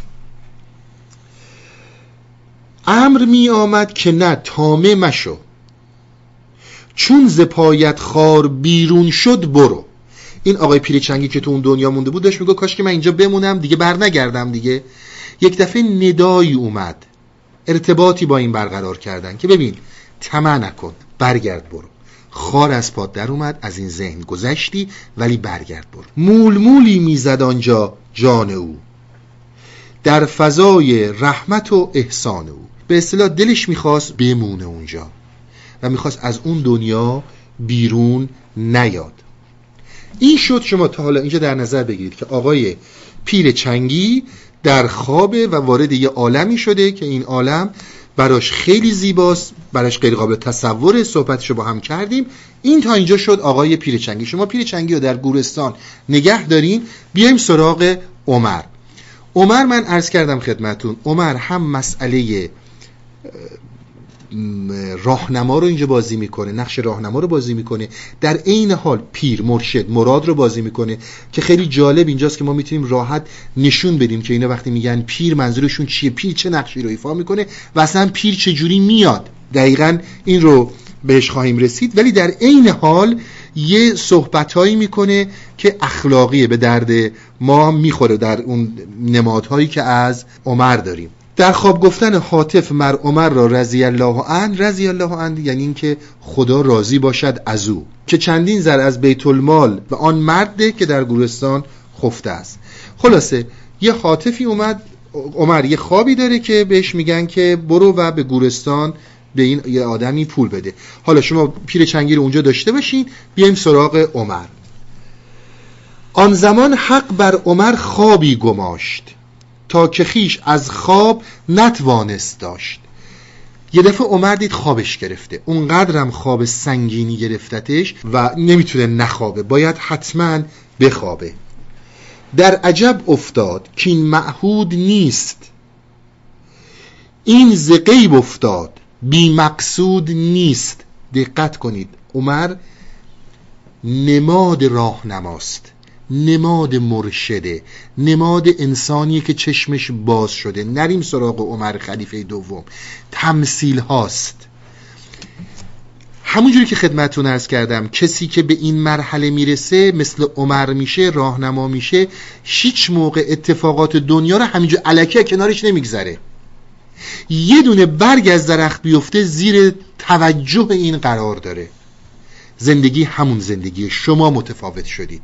امر می آمد که نه تامه مشو، چون ز پایت خار بیرون شد برو. این آقای پیر چنگی که تو اون دنیا مونده بود داشت میگه کاش که من اینجا بمونم دیگه، بر نگردم دیگه. یک دفعه ندایی اومد، ارتباطی با این برقرار کردن که ببین طمع نکن، برگرد برو. خار از پات در اومد، از این ذهن گذشتی، ولی برگرد برو. مول مولی میزد آنجا جان او، در فضای رحمت و احسان او. به اصطلاح دلش میخواست بمونه اونجا و میخواست از اون دنیا بیرون نیاد. این شد، شما تا حالا اینجا در نظر بگیرید که آقای پیر چنگی در خوابه و وارد یه عالمی شده که این عالم براش خیلی زیباست، براش غیر قابل تصوره. صحبتشو با هم کردیم. این تا اینجا شد آقای پیر چنگی. شما پیر چنگی رو در گورستان نگه دارین. بیایم سراغ عمر. عمر من عرض کردم خدمتون، عمر هم مسئله راهنما رو اینجا بازی میکنه، نقش راهنما رو بازی میکنه، در عین حال پیر، مرشد، مراد رو بازی میکنه که خیلی جالب اینجاست که ما میتونیم راحت نشون بدیم که اینا وقتی میگن پیر منظورشون چیه، پیر چه نقشی رو ایفا میکنه و اصلا پیر چه جوری میاد. دقیقاً این رو بهش خواهیم رسید. ولی در عین حال یه صحبتایی میکنه که اخلاقیه، به درد ما میخوره در اون نمادهایی که از عمر داریم. در خواب گفتن هاتف مر عمر را رضی الله عنه یعنی این که خدا راضی باشد از او، که چندین زر از بیت المال و آن مرده که در گورستان خفته است. خلاصه یه هاتفی اومد، عمر یه خوابی داره که بهش میگن که برو و به گورستان به این یه آدمی پول بده. حالا شما پیر چنگی رو اونجا داشته باشین، بیایم سراغ عمر. آن زمان حق بر عمر خوابی گماشت تا که خیش از خواب نتوانست داشت. یه دفعه عمر دید خوابش گرفته، اونقدرم خواب سنگینی گرفتتش و نمیتونه نخوابه، باید حتما بخوابه. در عجب افتاد که این معهود نیست، این ز غیب افتاد بی مقصود نیست. دقت کنید، عمر نماد راهنماست، نماد مرشده، نماد انسانیه که چشمش باز شده. نریم سراغ عمر خلیفه دوم، تمثیل هاست. همونجوری که خدمتتون عرض کردم، کسی که به این مرحله میرسه مثل عمر میشه، راهنما میشه، هیچ موقع اتفاقات دنیا رو همینجور الکی کنارش نمیگذره. یه دونه برگ از درخت بیفته زیر توجه این قرار داره. زندگی همون زندگی، شما متفاوت شدید،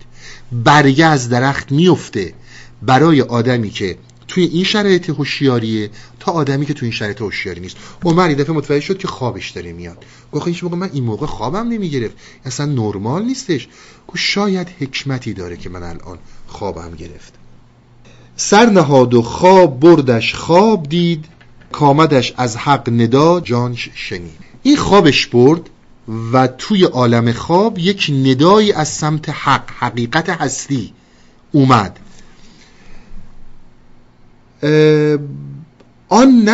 برگ از درخت میفته. برای آدمی که توی این شرایط هوشیاریه تا آدمی که توی این شرایط هوشیاری نیست. عمر یه دفعه متوجه شد که خوابش داره میاد. گفت هیچ موقع من این موقع خوابم نمیگرفت، اصلا نرمال نیستش. گفت شاید حکمتی داره که من الان خوابم گرفت. سر نهاد و خواب بردش، خواب دید کامدش از حق ندا جانش شنید. این خوابش برد و توی عالم خواب یک ندایی از سمت حق، حقیقت هستی اومد. آن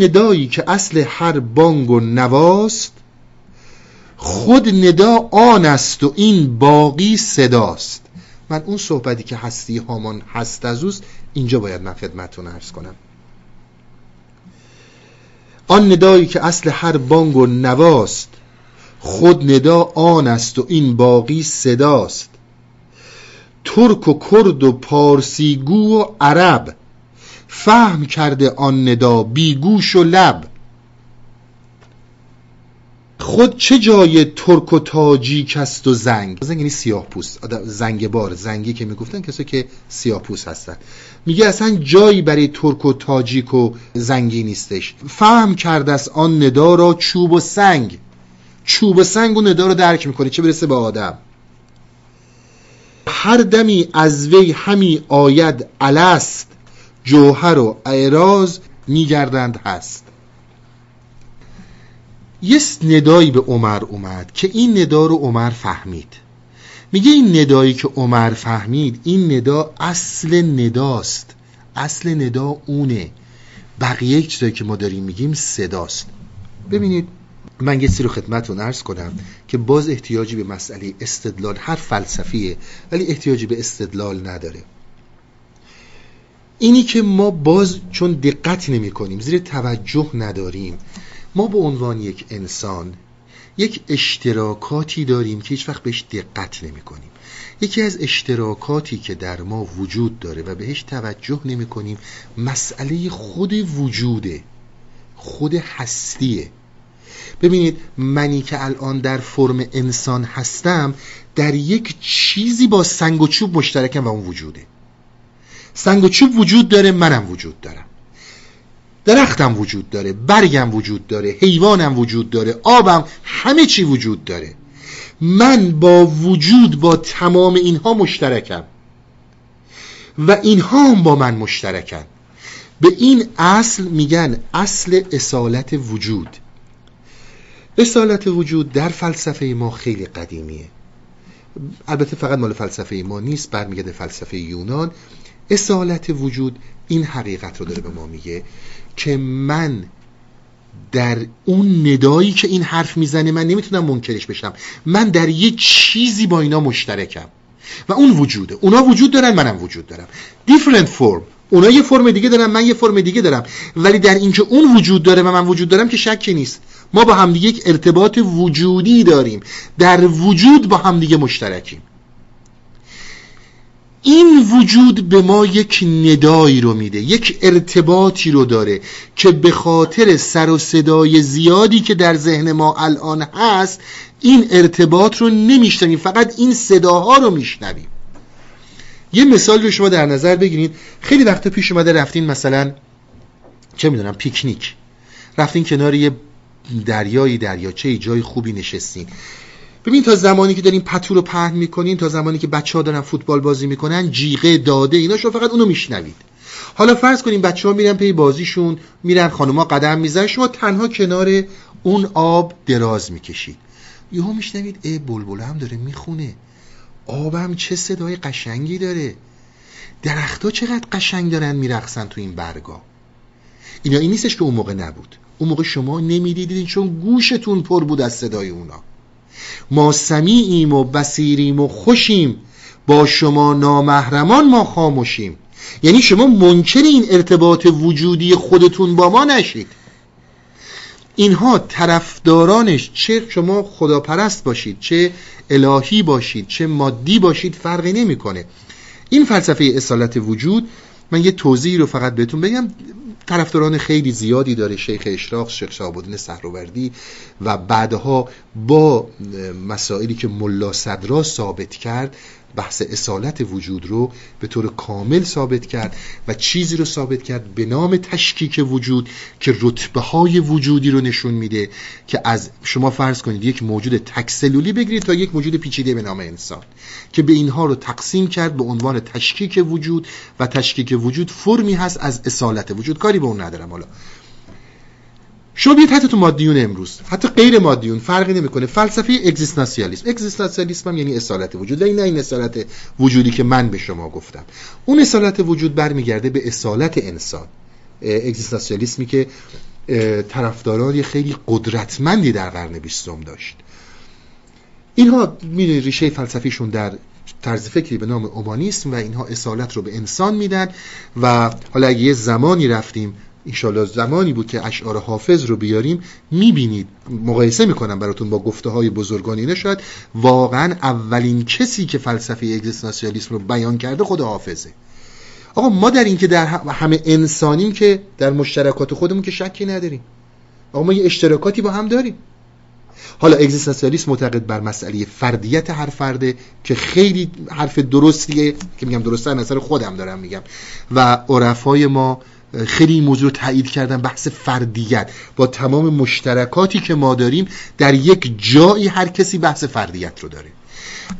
ندایی که اصل هر بانگ و نواست، خود ندا آن است و این باقی صداست. من اون صحبتی که هستی هامان هست از اوست، اینجا باید من خدمتتون عرض کنم. آن ندایی که اصل هر بانگ و نواست، خود ندا آن است و این باقی صداست. ترک و کرد و پارسی گو و عرب، فهم کرده آن ندا بی گوش و لب. خود چه جای ترک و تاجیک است و زنگ یعنی سیاه پوست، زنگ بار، زنگی که میگفتن کسی که سیاه پوست هستن. میگه اصلا جایی برای ترک و تاجیک و زنگی نیستش. فهم کرده است آن ندا را چوب و سنگ، چوب و سنگ و ندا رو درک میکنه، چه برسه به آدم. هر دمی از وی همی آید الست، جوهر و اعراض میگردند هست. یه ندایی به عمر اومد که این ندا رو عمر فهمید. میگه این ندایی که عمر فهمید، این ندا اصل نداست، اصل ندا اونه. بقیه چیزایی که ما داریم میگیم صداست. ببینید من یه سری خدمتتون عرض کنم که باز احتیاجی به مسئله استدلال، هر فلسفیه ولی احتیاجی به استدلال نداره. اینی که ما باز چون دقت نمی کنیم، زیر توجه نداریم، ما به عنوان یک انسان یک اشتراکاتی داریم که هیچ وقت بهش دقت نمی کنیم. یکی از اشتراکاتی که در ما وجود داره و بهش توجه نمی کنیم مسئله خود وجوده، خود هستیه. ببینید منی که الان در فرم انسان هستم، در یک چیزی با سنگ و چوب مشترکم و اون وجوده. سنگ و چوب وجود داره، منم وجود دارم، درختم وجود داره، برگم وجود داره، حیوانم وجود داره، آبم، همه چی وجود داره. من با وجود، با تمام اینها مشترکم و اینها هم با من مشترکن. به این اصل میگن اصل اصالت وجود. اصالت وجود در فلسفه ما خیلی قدیمیه، البته فقط مال فلسفه ما نیست، برمیگرده فلسفه یونان. اصالت وجود این حقیقت رو داره به ما میگه که من در اون ندایی که این حرف میزنه من نمیتونم منکرش بشم، من در یه چیزی با اینا مشترکم و اون وجوده. اونا وجود دارن، منم وجود دارم. different form، اونا یه فرم دیگه دارن، من یه فرم دیگه دارم، ولی در اینکه اون وجود داره و من وجود دارم که شکی نیست. ما با هم دیگه یک ارتباط وجودی داریم، در وجود با هم دیگه مشترکیم. این وجود به ما یک ندایی رو میده، یک ارتباطی رو داره که به خاطر سر و صدای زیادی که در ذهن ما الان هست این ارتباط رو نمیشنویم، فقط این صداها رو میشنویم. یه مثال رو شما در نظر بگیرید. خیلی وقت پیش اومده رفتین مثلا چه میدونم پیکنیک، رفتین کنار یه دریایی، دریاچه، جای خوبی نشستین. ببین تا زمانی که دارین پتو رو پهن میکنین، تا زمانی که بچه‌ها دارن فوتبال بازی میکنن، جیغه، داده، اینا شما فقط اونو میشنوید. حالا فرض کنین بچه‌ها میرن پی بازیشون، میرن خانوما قدم میزنن، شما تنها کنار اون آب دراز میکشید. یهو میشنوید ای بلبله هم داره میخونه، آبم چه صدای قشنگی داره، درخت‌ها چقدر قشنگ دارن میرقصن تو این برگا. اینا این نیستش که اون موقع نبود. اون موقع شما نمیدیدین چون گوشتون پر بود از صدای اونا. ما سمیعیم و بصیریم و خوشیم، با شما نامحرمان ما خاموشیم. یعنی شما منکر این ارتباط وجودی خودتون با ما نشید. اینها طرفدارانش، چه شما خداپرست باشید، چه الهی باشید، چه مادی باشید، فرقی نمیکنه. این فلسفه اصالت وجود، من یه توضیحی رو فقط بهتون بگم، طرفداران خیلی زیادی داره. شیخ اشراق، شیخ شهابالدین سهروردی و بعدها با مسائلی که ملا صدرا ثابت کرد، بحث اصالت وجود رو به طور کامل ثابت کرد و چیزی رو ثابت کرد به نام تشکیک وجود که رتبه‌های وجودی رو نشون میده که از شما فرض کنید یک موجود تکسلولی بگیرید تا یک موجود پیچیده به نام انسان، که به اینها رو تقسیم کرد به عنوان تشکیک وجود. و تشکیک وجود فرمی هست از اصالت وجود، کاری به اون ندارم. حالا شما بیاید حتی تو مادیون امروز، حتی غیر مادیون، فرقی نمیکنه. فلسفه اگزیستانسیالیسم، اگزیستانسیالیسم یعنی اصالت وجود، نه این اصالت وجودی که من به شما گفتم. اون اصالت وجود برمیگرده به اصالت انسان، اگزیستانسیالیسمی که طرفداران خیلی قدرتمندی در قرن 20 داشت. اینها میدونید ریشه فلسفیشون در طرز فکری به نام اومانیسم و اینها اصالت رو به انسان میدن. و حالا یه زمانی رفتیم، انشالله زمانی بود که اشعار حافظ رو بیاریم، میبینید مقایسه میکنم براتون با گفته های بزرگان. اینه شاید واقعا اولین کسی که فلسفه اگزیستانسیالیسم رو بیان کرده خود حافظه. آقا ما در این که در همه انسانیم، که در مشترکات خودمون که شکی نداریم. آقا ما یه اشتراکاتی با هم داریم. حالا اگزیستانسیالیسم معتقد بر مسئله فردیت هر فرده، که خیلی حرف درستیه که میگم درسته، از نظر خودم دارم میگم، و عرفای ما خیلی موضوع رو تایید کردن. بحث فردیت با تمام مشترکاتی که ما داریم، در یک جایی هر کسی بحث فردیت رو داره.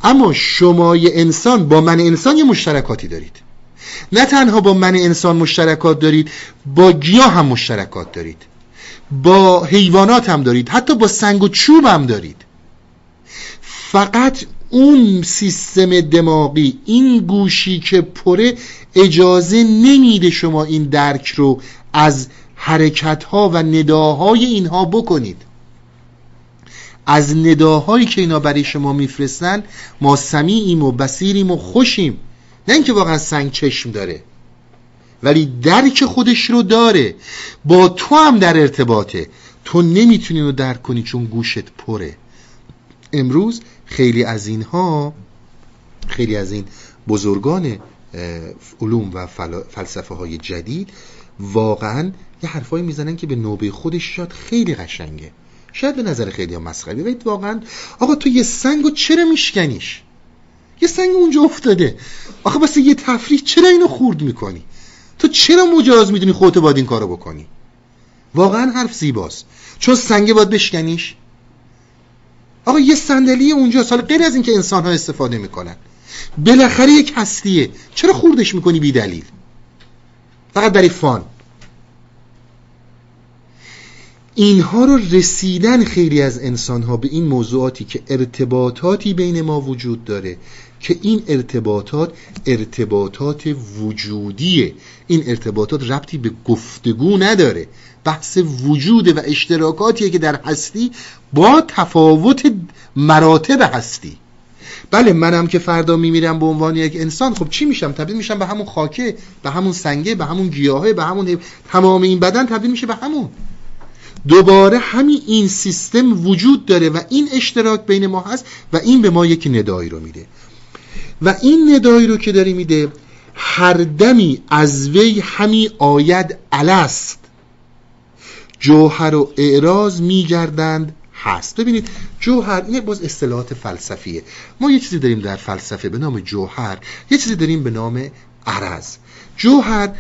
اما شما یه انسان با من انسان یه مشترکاتی دارید. نه تنها با من انسان مشترکات دارید، با گیاه هم مشترکات دارید، با حیوانات هم دارید، حتی با سنگ و چوب هم دارید. فقط اون سیستم دماغی، این گوشی که پره، اجازه نمیده شما این درک رو از حرکت‌ها و نداهای اینها بکنید. از نداهایی که اینا برای شما میفرستن، ما سمیعیم و بصیریم و خوشیم، نه اینکه واقعا سنگ چشم داره ولی درک خودش رو داره، با تو هم در ارتباطه، تو نمیتونی رو درک کنی چون گوشت پره. امروز خیلی از این بزرگان علوم و فلسفه های جدید واقعا یه حرفایی میزنن که به نوبه خودش شاید خیلی قشنگه، شاید به نظر خیلی ها مسخره، ولی واقعا آقا تو یه سنگو چرا میشکنیش؟ یه سنگ اونجا افتاده، آخه واسه یه تفریح چرا اینو خورد میکنی؟ تو چرا مجاز میدونی خودت باید این کارو بکنی؟ واقعا حرف زیباست. چون سنگ باید بشکنیش؟ آقا یه صندلی اونجا سال، غیر از این که انسان ها استفاده میکنن، بالاخره یک هستیه، چرا خوردش میکنی بی دلیل فقط برای فان؟ اینها رو رسیدن خیلی از انسان ها به این موضوعاتی که ارتباطاتی بین ما وجود داره که این ارتباطات ارتباطات وجودیه، این ارتباطات ربطی به گفتگو نداره، بحث وجود و اشتراکاتیه که در هستی با تفاوت مراتب هستی. بله، منم که فردا میمیرم به عنوان یک انسان، خب چی میشم؟ تبدیل میشم به همون خاکه، به همون سنگه، به همون گیاهه، به همون تمام این بدن تبدیل میشه به همون. دوباره همین این سیستم وجود داره و این اشتراک بین ما هست و این به ما یک ندایی رو میده و این ندایی رو که داری میده، هر دمی از وی همی آید الست، جوهر و اعراض میگردند هست. ببینید جوهر، این باز اصطلاحات فلسفیه، ما یه چیزی داریم در فلسفه به نام جوهر، یه چیزی داریم به نام عرض. جوهر،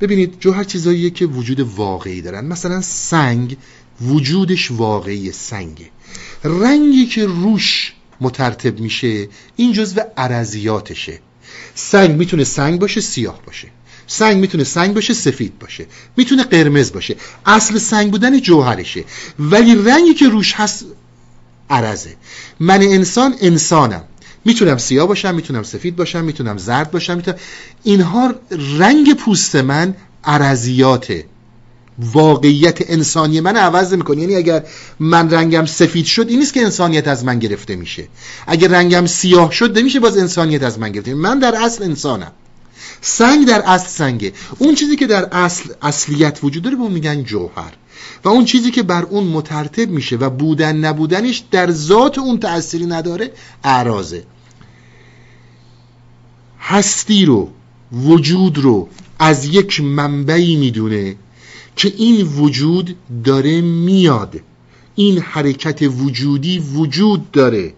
ببینید جوهر چیزاییه که وجود واقعی دارن، مثلا سنگ وجودش واقعی سنگه، رنگی که روش مترتب میشه این جزو عرضیاتشه. سنگ میتونه سنگ باشه، سیاه باشه، سنگ میتونه سنگ باشه، سفید باشه، میتونه قرمز باشه، اصل سنگ بودن جوهرشه، ولی رنگی که روش هست عرضه. من انسان انسانم، میتونم سیاه باشم، میتونم سفید باشم، میتونم زرد باشم، اینها رنگ پوست من عرضیاته، واقعیت انسانی من عوض میکنه. یعنی اگر من رنگم سفید شد این نیست که انسانیت از من گرفته میشه، اگر رنگم سیاه شد نمیشه باز انسانیت از من گرفته، من در اصل انسانم. سنگ در اصل سنگه، اون چیزی که در اصل اصلیت وجود داره به اون میگن جوهر و اون چیزی که بر اون مترتب میشه و بودن نبودنش در ذات اون تأثیری نداره اعراضه. هستی رو، وجود رو از یک منبعی میدونه که این وجود داره میاد، این حرکت وجودی وجود داره،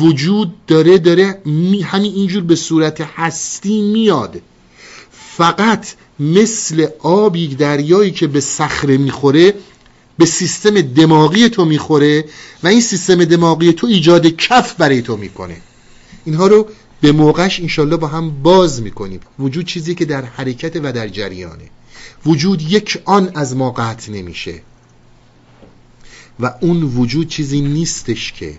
وجود داره همین اینجور به صورت هستی میاد. فقط مثل آبی دریایی که به صخره میخوره، به سیستم دماغی تو میخوره و این سیستم دماغی تو ایجاد کف برای تو میکنه. اینها رو به موقعش انشالله با هم باز میکنیم. وجود چیزی که در حرکت و در جریانه، وجود یک آن از ما قطع نمیشه و اون وجود چیزی نیستش که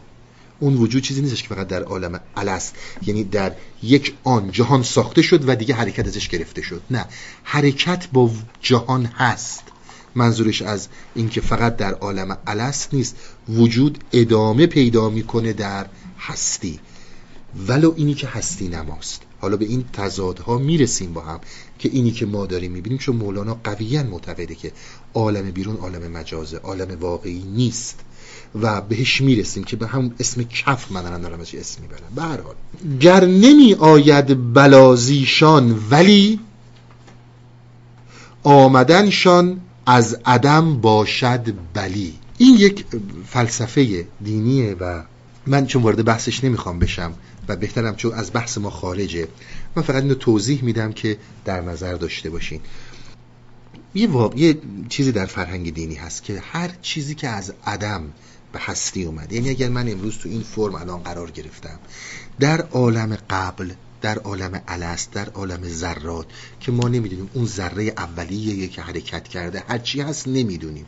فقط در عالم الست، یعنی در یک آن جهان ساخته شد و دیگه حرکت ازش گرفته شد، نه، حرکت با جهان هست. منظورش از این که فقط در عالم الست نیست، وجود ادامه پیدا میکنه در هستی، ولو اینی که هستی نماست. حالا به این تضادها میرسیم با هم که اینی که ما داریم میبینیم، چون مولانا قویاً معتقده که عالم بیرون عالم مجازه، عالم واقعی نیست و بهش میرسیم که به هم اسم کف منرم دارم از اسم میبرم. به هر حال، گر نمی آید بلازیشان ولی آمدنشان از عدم باشد بلی. این یک فلسفه دینیه و من چون وارد بحثش نمیخوام بشم و بهترم چون از بحث ما خارجه، من فقط اینو توضیح میدم که در نظر داشته باشین. یه چیزی در فرهنگ دینی هست که هر چیزی که از عدم به هستی اومد، یعنی اگر من امروز تو این فرم الان قرار گرفتم، در عالم قبل، در عالم الست، در عالم ذرات که ما نمیدونیم اون ذره اولیه که حرکت کرده، هر چی هست نمیدونیم،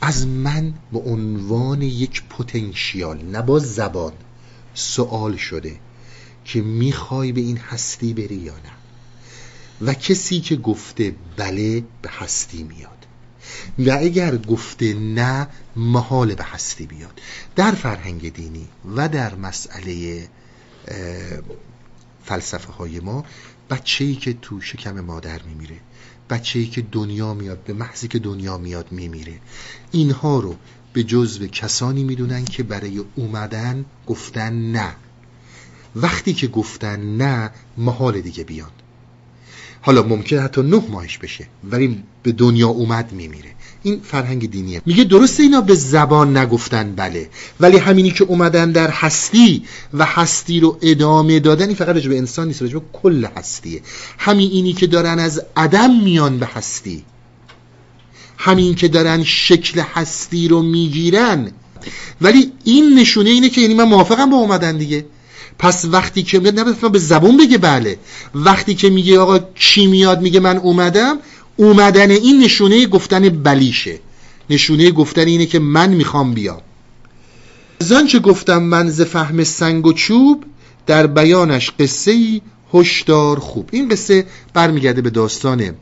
از من به عنوان یک پتانسیال، نه با زبان، سوال شده که میخوای به این هستی بری یا نه، و کسی که گفته بله به هستی میاد و اگر گفته نه محال به هستی بیاد. در فرهنگ دینی و در مسئله فلسفه های ما، بچه‌ای که تو شکم مادر میمیره، بچه‌ای که دنیا میاد، به محضی که دنیا میاد میمیره، اینها رو به جزو کسانی میدونن که برای اومدن گفتن نه، وقتی که گفتن نه محال دیگه بیان. حالا ممکنه حتی 9 ماهش بشه ولی به دنیا اومد میمیره. این فرهنگ دینیه. میگه درسته اینا به زبان نگفتن بله، ولی همینی که اومدن در هستی و هستی رو ادامه دادن، این فقط راجع به انسان نیست، راجع به کل هستیه. همین اینی که دارن از عدم میان به هستی، همین که دارن شکل هستی رو میگیرن، ولی این نشونه اینه که یعنی من موافقم با اومدن دیگه. پس وقتی که میاد نباید به زبون بگه بله، وقتی که میگه آقا چی میاد، میگه من اومدم، اومدن این نشونه گفتن بلیشه، نشونه گفتن اینه که من میخوام بیام. زان چه گفتم من ز فهم سنگ و چوب، در بیانش قصه‌ای هشدار خوب. این قصه برمیگرده به داستان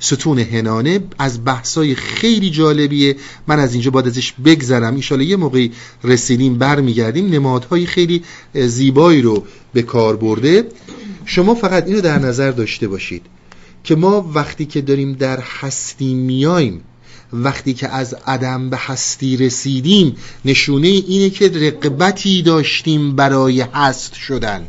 ستون هنانه، از بحثای خیلی جالبیه، من از اینجا باید ازش بگذرم، انشالله یه موقعی رسیدیم برمیگردیم. نمادهای خیلی زیبایی رو به کار برده. شما فقط اینو در نظر داشته باشید که ما وقتی که داریم در هستی میایم، وقتی که از عدم به هستی رسیدیم، نشونه اینه که رقبتی داشتیم برای هست شدن.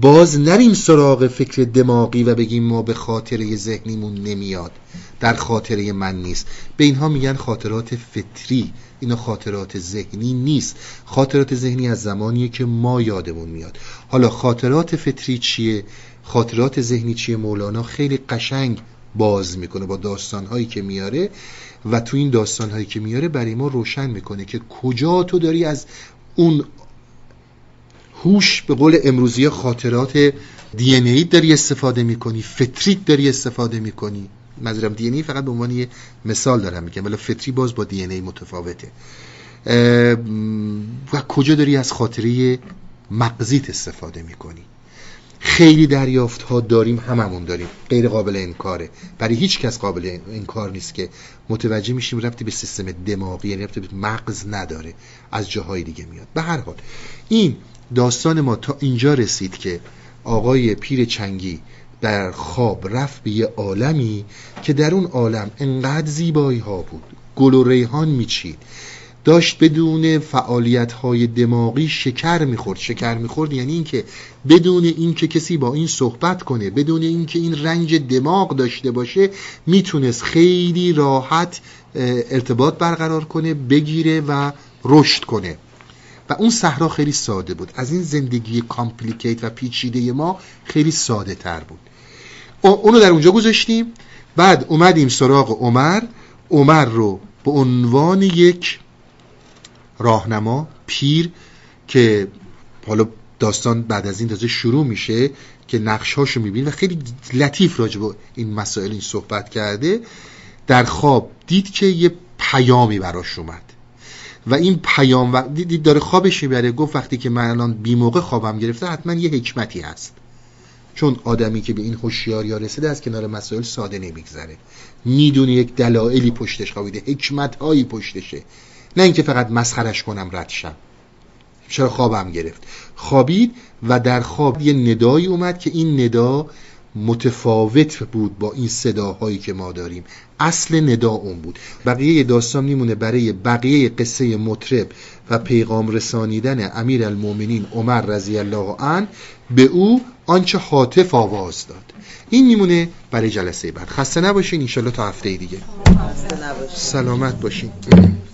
باز نریم سراغ فکر دماغی و بگیم ما به خاطره ذهنیمون نمیاد، در خاطره من نیست. به اینها میگن خاطرات فطری. اینا خاطرات ذهنی نیست. خاطرات ذهنی از زمانیه که ما یادمون میاد. حالا خاطرات فطری چیه؟ خاطرات ذهنی چیه؟ مولانا خیلی قشنگ باز میکنه با داستانهایی که میاره و تو این داستانهایی که میاره برای ما روشن میکنه که کجا تو داری از اون هوش، به قول امروزی خاطرات دی ان ای داری استفاده میکنی، فطریت داری استفاده میکنی. منظورم دی ان ای فقط به عنوان یه مثال دارم میگم، ولی فطری باز با دی ان ای متفاوته. و کجا داری از خاطره مغزیت استفاده میکنی. خیلی دریافت ها داریم، هممون داریم، غیر قابل انکاره، برای هیچ کس قابل انکار نیست که متوجه میشیم ربطی به سیستم دماغی، یعنی ربطی به مغز نداره، از جاهای دیگه میاد. به هر حال این داستان ما تا اینجا رسید که آقای پیر چنگی در خواب رفت به یه عالمی که در اون عالم انقدر زیبایی ها بود، گل و ریحان میچید، داشت بدون فعالیت‌های دماغی شکر می‌خورد. شکر می‌خورد یعنی اینکه بدون اینکه کسی با این صحبت کنه، بدون اینکه این رنج دماغ داشته باشه، میتونست خیلی راحت ارتباط برقرار کنه، بگیره و رشد کنه. و اون صحرا خیلی ساده بود. از این زندگی کامپلیکیت و پیچیده ما خیلی ساده تر بود. اونو در اونجا گذاشتیم. بعد اومدیم سراغ عمر. عمر رو به عنوان یک راهنما، پیر، که حالا داستان بعد از این تازه شروع میشه که نقشهاشو میبینید و خیلی لطیف راجع به این مسائل این صحبت کرده، در خواب دید که یه پیامی براش اومد و این پیام دید داره خوابش میبره. گفت وقتی که من الان بی موقع خوابم گرفته حتما یه حکمتی هست، چون آدمی که به این هوشیاری رسیده از کنار مسائل ساده نمیگذره، میدونه یک دلایلی پشتش خوابیده، حکمت‌هایی پشتشه، نه اینکه فقط مسخرش کنم رد شم. چرا خوابم گرفت؟ خوابید و در خواب یه ندایی اومد که این ندا متفاوت بود با این صداهایی که ما داریم. اصل ندا اون بود. بقیه داستان میمونه برای بقیه قصه مطرب و پیغام رسانیدن امیر المومنین عمر رضی الله عنه به او آنچه هاتف آواز داد. این میمونه برای جلسه بعد. خسته نباشین، انشالله تا هفته دیگه. سلامت باشین.